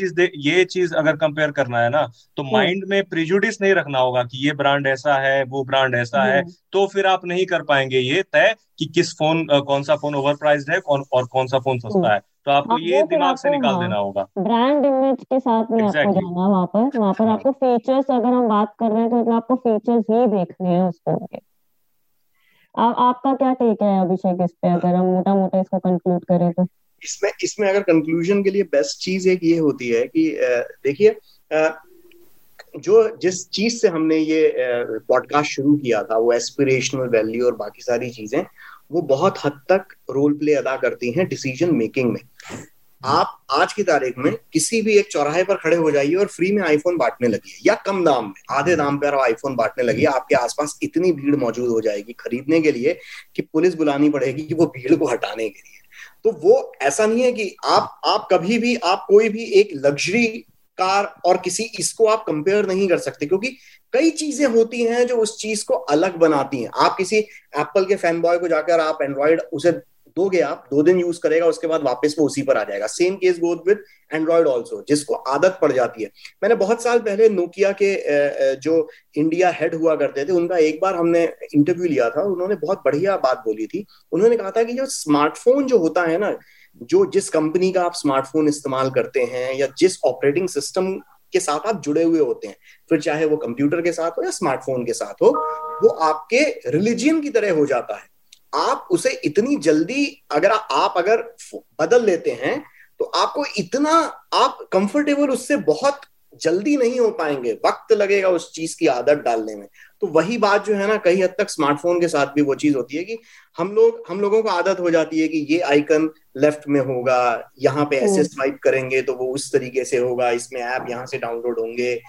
चीज अगर कंपेयर करना है ना तो माइंड में प्रेजुडिस नहीं रखना होगा कि ये ब्रांड ऐसा है, वो ब्रांड ऐसा है, तो फिर आप नहीं कर पाएंगे ये तय कि किस फोन, कौन सा फोन ओवर प्राइस्ड है और कौन सा फोन सस्ता है। तो आपको ये दिमाग से निकाल देना होगा। ब्रांड इमेज के साथ में आपको जाना, वहाँ पर आपको फीचर्स, अगर हम बात कर रहे हैं तो आपको फीचर्स ही देखने हैं उस फोन के। आपका क्या टेक है अभिषेक इस पे, अगर हम मोटा मोटा इसको कंक्लूड करें तो? इसमें अगर कंक्लूजन के लिए बेस्ट चीज एक ये होती है कि देखिए जो जिस चीज से हमने ये पॉडकास्ट शुरू किया था वो एस्पिरेशनल वैल्यू और बाकी सारी चीजें वो बहुत हद तक रोल प्ले अदा करती हैं डिसीजन मेकिंग में। आप आज की तारीख में किसी भी एक चौराहे पर खड़े हो जाइए और फ्री में आईफोन बांटने लगिए या कम दाम में आधे दाम पर आईफोन बांटने लगिए, आपके आसपास इतनी भीड़ मौजूद हो जाएगी खरीदने के लिए कि पुलिस बुलानी पड़ेगी कि वो भीड़ को हटाने के लिए। तो वो ऐसा नहीं है कि आप कभी भी आप कोई भी एक लग्जरी कार और किसी इसको आप कंपेयर नहीं कर सकते, क्योंकि कई चीजें होती हैं जो उस चीज को अलग बनाती हैं। आप किसी एप्पल के फैन बॉय को जाकर आप एंड्रॉइड उसे दोगे, आप 2 दिन यूज करेगा, उसके बाद वापस वो उसी पर आ जाएगा। Same case goes with Android also, जिसको आदत पड़ जाती है। मैंने बहुत साल पहले नोकिया के जो इंडिया हेड हुआ करते थे उनका एक बार हमने इंटरव्यू लिया था, उन्होंने बहुत बढ़िया बात बोली थी। उन्होंने कहा था कि जो स्मार्टफोन जो होता है ना, जो जिस कंपनी का आप स्मार्टफोन इस्तेमाल करते हैं या जिस ऑपरेटिंग सिस्टम के साथ आप जुड़े हुए होते हैं, फिर चाहे वो कंप्यूटर के साथ हो या स्मार्टफोन के साथ हो, वो आपके रिलीजन की तरह हो जाता है। आप उसे इतनी जल्दी अगर आप अगर बदल लेते हैं तो आपको इतना आप कंफर्टेबल उससे बहुत जल्दी नहीं हो पाएंगे, वक्त लगेगा उस चीज की आदत डालने में। तो वही बात जो है ना, कहीं हद तक स्मार्टफोन के साथ भी वो चीज होती है कि हम लोगों को आदत हो जाती है कि ये आइकन लेफ्ट में होगा, यहाँ पे ऐसे स्वाइप करेंगे तो वो उस तरीके से होगा, इसमें ऐप यहाँ से डाउनलोड होंगे,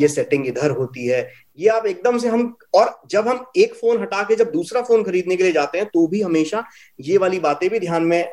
ये सेटिंग इधर होती है, ये आप एकदम से हम। और जब हम एक फोन हटा के जब दूसरा फोन खरीदने के लिए जाते हैं तो भी हमेशा ये वाली बातें भी ध्यान में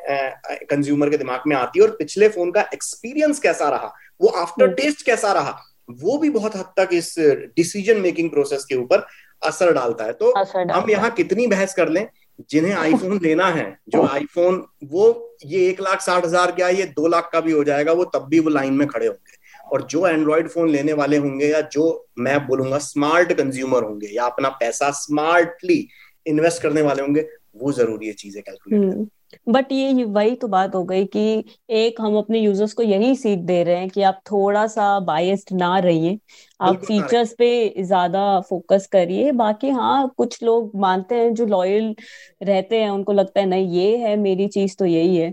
कंज्यूमर के दिमाग में आती है, और पिछले फोन का एक्सपीरियंस कैसा रहा, वो आफ्टर टेस्ट कैसा रहा, वो भी बहुत हद तक इस डिसीजन मेकिंग प्रोसेस के ऊपर असर डालता है। तो हम यहाँ कितनी बहस कर लें, जिन्हें आईफोन लेना है, जो आईफोन वो ये 1,60,000 क्या ये 2 लाख का भी हो जाएगा, वो तब भी वो लाइन में खड़े होंगे। और जो एंड्रॉइड फोन लेने वाले होंगे या जो मैं बोलूंगा स्मार्ट कंज्यूमर होंगे या अपना पैसा स्मार्टली इन्वेस्ट करने वाले होंगे, वो जरूरी है चीजें कैलकुलेट करें। बट ये वही तो बात हो गई कि एक हम अपने यूजर्स को यही सीख दे रहे हैं कि आप थोड़ा सा बायस्ड ना रहिए, आप फीचर्स पे ज्यादा फोकस करिए। बाकी हाँ, कुछ लोग मानते हैं जो लॉयल रहते हैं, उनको लगता है नहीं ये है मेरी चीज तो यही है।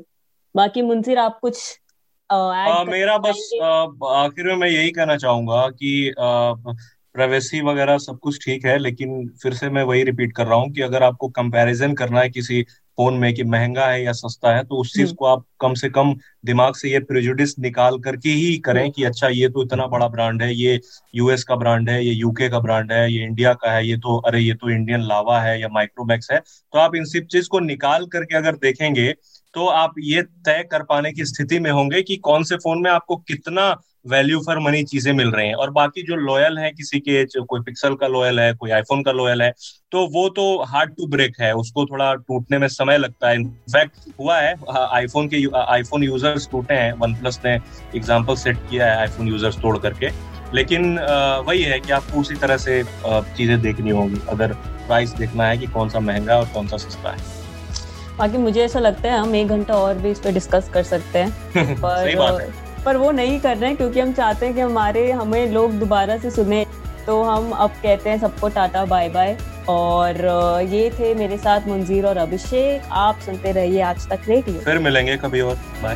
बाकी मुंशीर आप कुछ मेरा बस आखिर में मैं यही कहना चाहूंगा कि प्राइवेसी वगैरह सब कुछ ठीक है, लेकिन फिर से मैं वही रिपीट कर रहा हूँ कि अगर आपको कंपैरिजन करना है किसी फोन में कि महंगा है या सस्ता है, तो उस चीज को आप कम से कम दिमाग से ये प्रेजुडिस निकाल करके ही करें कि अच्छा ये तो इतना बड़ा ब्रांड है, ये यूएस का ब्रांड है, ये यूके का ब्रांड है, ये इंडिया का है, ये तो इंडियन लावा है या माइक्रोमैक्स है। तो आप इन सब चीज को निकाल करके अगर देखेंगे तो आप ये तय कर पाने की स्थिति में होंगे कि कौन से फोन में आपको कितना वैल्यू फॉर मनी चीजें मिल रही हैं। और बाकी जो लॉयल है, किसी के कोई पिक्सल का लॉयल है, कोई आईफोन का लॉयल है, तो वो तो हार्ड टू ब्रेक है, उसको थोड़ा टूटने में समय लगता है। इनफैक्ट हुआ है, आईफोन यूजर्स टूटे हैं, OnePlus ने एग्जाम्पल सेट किया है आईफोन यूजर्स तोड़ करके। लेकिन वही है कि आपको उसी तरह से चीजें देखनी होंगी अगर प्राइस देखना है कि कौन सा महंगा और कौन सा सस्ता है। बाकी मुझे ऐसा लगता है हम 1 घंटा और भी इस पे डिस्कस कर सकते हैं, पर वो नहीं कर रहे हैं क्योंकि हम चाहते हैं कि हमें लोग दोबारा से सुने। तो हम अब कहते हैं सबको टाटा बाय बाय। और ये थे मेरे साथ मुंजीर और अभिषेक। आप सुनते रहिए आज तक रेडियो, फिर मिलेंगे कभी और, बाय।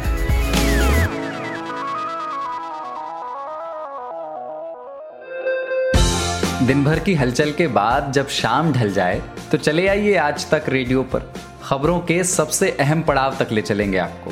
दिन भर की हलचल के बाद जब शाम ढल जाए तो चले आइए आज तक रेडियो पर, खबरों के सबसे अहम पड़ाव तक ले चलेंगे आपको।